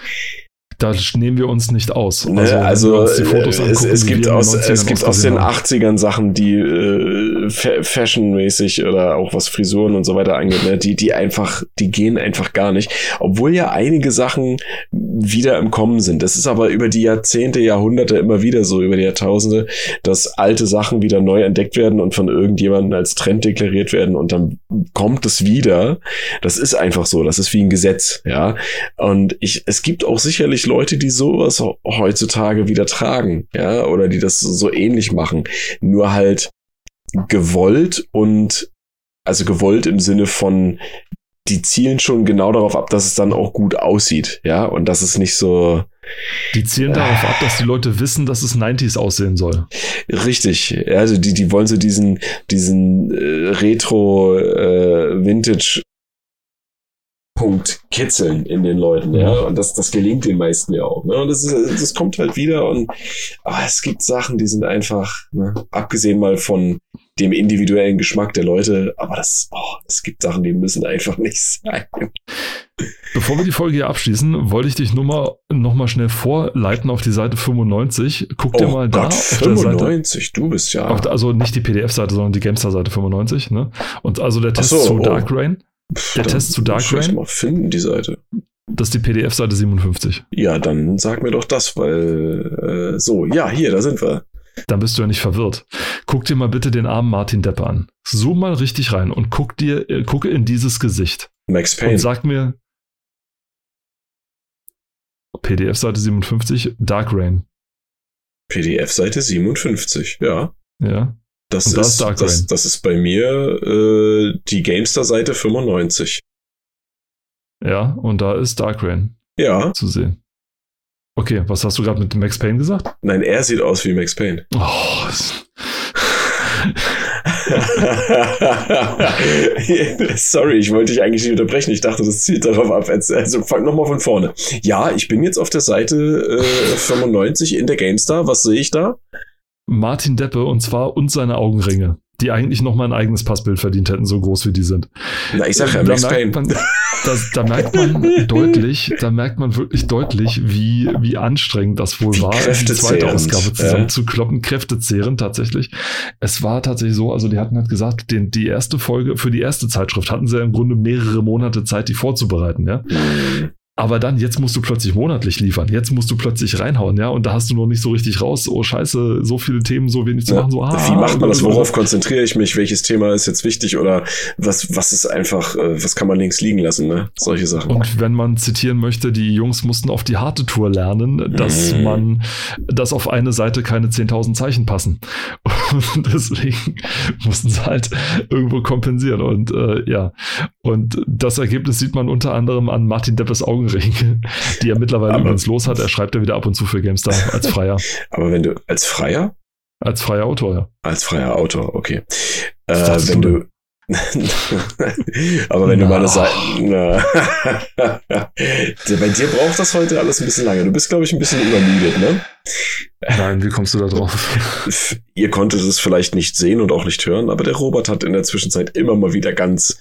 Da nehmen wir uns nicht aus. Also, also uns die Fotos angucken, es, es gibt aus, es gibt aus den achtzigern Sachen, die äh, fa- fashionmäßig oder auch was Frisuren und so weiter angeht, ne? die, die einfach, die gehen einfach gar nicht. Obwohl ja einige Sachen wieder im Kommen sind. Das ist aber über die Jahrzehnte, Jahrhunderte immer wieder so, über die Jahrtausende, dass alte Sachen wieder neu entdeckt werden und von irgendjemandem als Trend deklariert werden und dann kommt es wieder. Das ist einfach so. Das ist wie ein Gesetz, ja. Und ich, es gibt auch sicherlich Leute, die sowas heutzutage wieder tragen, ja, oder die das so ähnlich machen, nur halt gewollt und also gewollt im Sinne von, die zielen schon genau darauf ab, dass es dann auch gut aussieht, ja, und das ist nicht so... Die zielen äh, darauf ab, dass die Leute wissen, dass es neunziger aussehen soll. Richtig, also die, die wollen so diesen, diesen äh, Retro-Vintage- äh, Punkt kitzeln in den Leuten, ja, und das, das gelingt den meisten ja auch, ne, und das, ist, das kommt halt wieder und ah, es gibt Sachen, die sind einfach, ne, abgesehen mal von dem individuellen Geschmack der Leute, aber das, oh, es gibt Sachen, die müssen einfach nicht sein. Bevor wir die Folge hier abschließen, wollte ich dich nur mal, noch mal schnell vorleiten auf die Seite fünfundneunzig. Guck oh dir mal Gott, da fünfundneunzig, auf der Seite, du bist ja... Auf, also nicht die P D F-Seite, sondern die GameStar-Seite fünfundneunzig, ne, und also der Test so, zu oh. Dark Reign. Der dann Test zu Dark Reign. Ich mal finden, die Seite. Das ist die P D F-Seite siebenundfünfzig. Ja, dann sag mir doch das, weil äh, so, ja, hier, da sind wir. Dann bist du ja nicht verwirrt. Guck dir mal bitte den armen Martin Depp an. Zoom mal richtig rein und guck dir, äh, gucke in dieses Gesicht. Max Payne. Und sag mir, P D F-Seite siebenundfünfzig, Dark Reign. P D F-Seite siebenundfünfzig, ja. Ja. Das ist, das, das, das ist bei mir äh, die GameStar-Seite fünfundneunzig. Ja, und da ist Dark Reign ja zu sehen. Okay, was hast du gerade mit Max Payne gesagt? Nein, er sieht aus wie Max Payne. Oh. Sorry, ich wollte dich eigentlich nicht unterbrechen. Ich dachte, das zielt darauf ab. Also fang nochmal von vorne. Ja, ich bin jetzt auf der Seite äh, fünfundneunzig in der GameStar. Was sehe ich da? Martin Deppe und zwar und seine Augenringe, die eigentlich nochmal ein eigenes Passbild verdient hätten, so groß wie die sind. Na, ich sag ja, Max Payne. Da merkt man deutlich, da merkt man wirklich deutlich, wie, wie anstrengend das wohl war, die zweite Ausgabe zusammenzukloppen, kräftezehrend tatsächlich. Es war tatsächlich so, also die hatten halt gesagt, den, die erste Folge, für die erste Zeitschrift hatten sie ja im Grunde mehrere Monate Zeit, die vorzubereiten, ja. Aber dann, jetzt musst du plötzlich monatlich liefern. Jetzt musst du plötzlich reinhauen, ja. Und da hast du noch nicht so richtig raus. Oh, scheiße, so viele Themen, so wenig zu ja. machen. So, ah, wie macht man das? Worauf konzentriere ich mich? Welches Thema ist jetzt wichtig? Oder was, was ist einfach, was kann man links liegen lassen, ne? Solche Sachen. Und wenn man zitieren möchte, die Jungs mussten auf die harte Tour lernen, dass mhm. man, dass auf eine Seite keine zehntausend Zeichen passen. Und deswegen mussten sie halt irgendwo kompensieren. Und, äh, ja. Und das Ergebnis sieht man unter anderem an Martin Deppes Augen, die er mittlerweile übrigens los hat. Er schreibt ja wieder ab und zu für GameStar als Freier. Aber wenn du, als Freier? Als freier Autor, ja. Als freier Autor, okay. Äh, wenn du, Aber wenn no. du meine Seite... No. Bei dir braucht das heute alles ein bisschen lange. Du bist, glaube ich, ein bisschen übermüdet, ne? Nein, wie kommst du da drauf? Ihr konntet es vielleicht nicht sehen und auch nicht hören, aber der Robert hat in der Zwischenzeit immer mal wieder ganz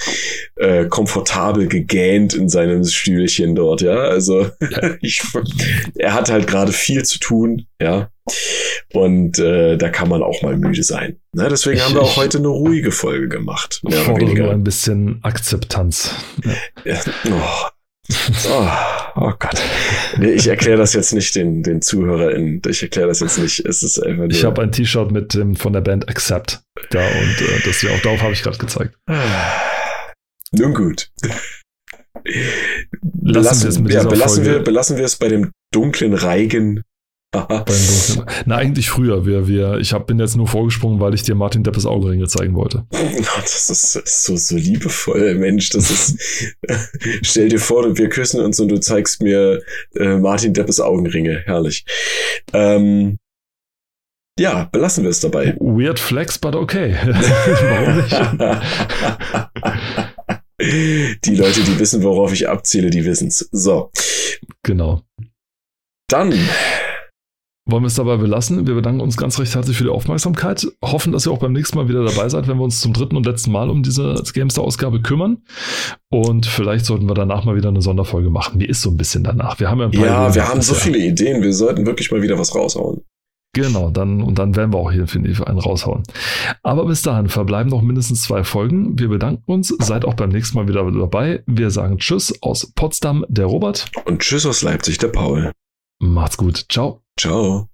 äh, komfortabel gegähnt in seinem Stühlchen dort, ja? Also, ich, er hat halt gerade viel zu tun, ja? Und äh, da kann man auch mal müde sein. Na, deswegen ich, haben wir auch heute eine ruhige Folge gemacht. Ich fordere nur ein bisschen Akzeptanz. Ja. Oh. Oh, oh Gott. Nee, ich erkläre das jetzt nicht den, den ZuhörerInnen. Ich erkläre das jetzt nicht. Es ist einfach nur... Ich habe ein T-Shirt mit ähm, von der Band Accept. Ja, und äh, das ja auch darauf habe ich gerade gezeigt. Nun gut. Belassen, wir es mit ja, belassen, wir, belassen wir es bei dem dunklen Reigen. Aha. Na, eigentlich früher. Wir, wir, ich hab, bin jetzt nur vorgesprungen, weil ich dir Martin Deppes Augenringe zeigen wollte. Das ist, das ist so, so liebevoll, Mensch. Das ist. Stell dir vor, wir küssen uns und du zeigst mir äh, Martin Deppes Augenringe. Herrlich. Ähm, ja, belassen wir es dabei. Weird flex, but okay. Warum nicht? Die Leute, die wissen, worauf ich abziele, die wissen's. So. Genau. Dann. Wollen wir es dabei belassen. Wir bedanken uns ganz recht herzlich für die Aufmerksamkeit. Hoffen, dass ihr auch beim nächsten Mal wieder dabei seid, wenn wir uns zum dritten und letzten Mal um diese GameStar-Ausgabe kümmern. Und vielleicht sollten wir danach mal wieder eine Sonderfolge machen. Mir ist so ein bisschen danach. Wir haben ja ein paar Ja, Ideen wir haben so viele Ideen. Wir sollten wirklich mal wieder was raushauen. Genau, dann, und dann werden wir auch hier, finde ich, einen raushauen. Aber bis dahin verbleiben noch mindestens zwei Folgen. Wir bedanken uns. Seid auch beim nächsten Mal wieder dabei. Wir sagen Tschüss aus Potsdam, der Robert. Und Tschüss aus Leipzig, der Paul. Macht's gut. Ciao. Ciao.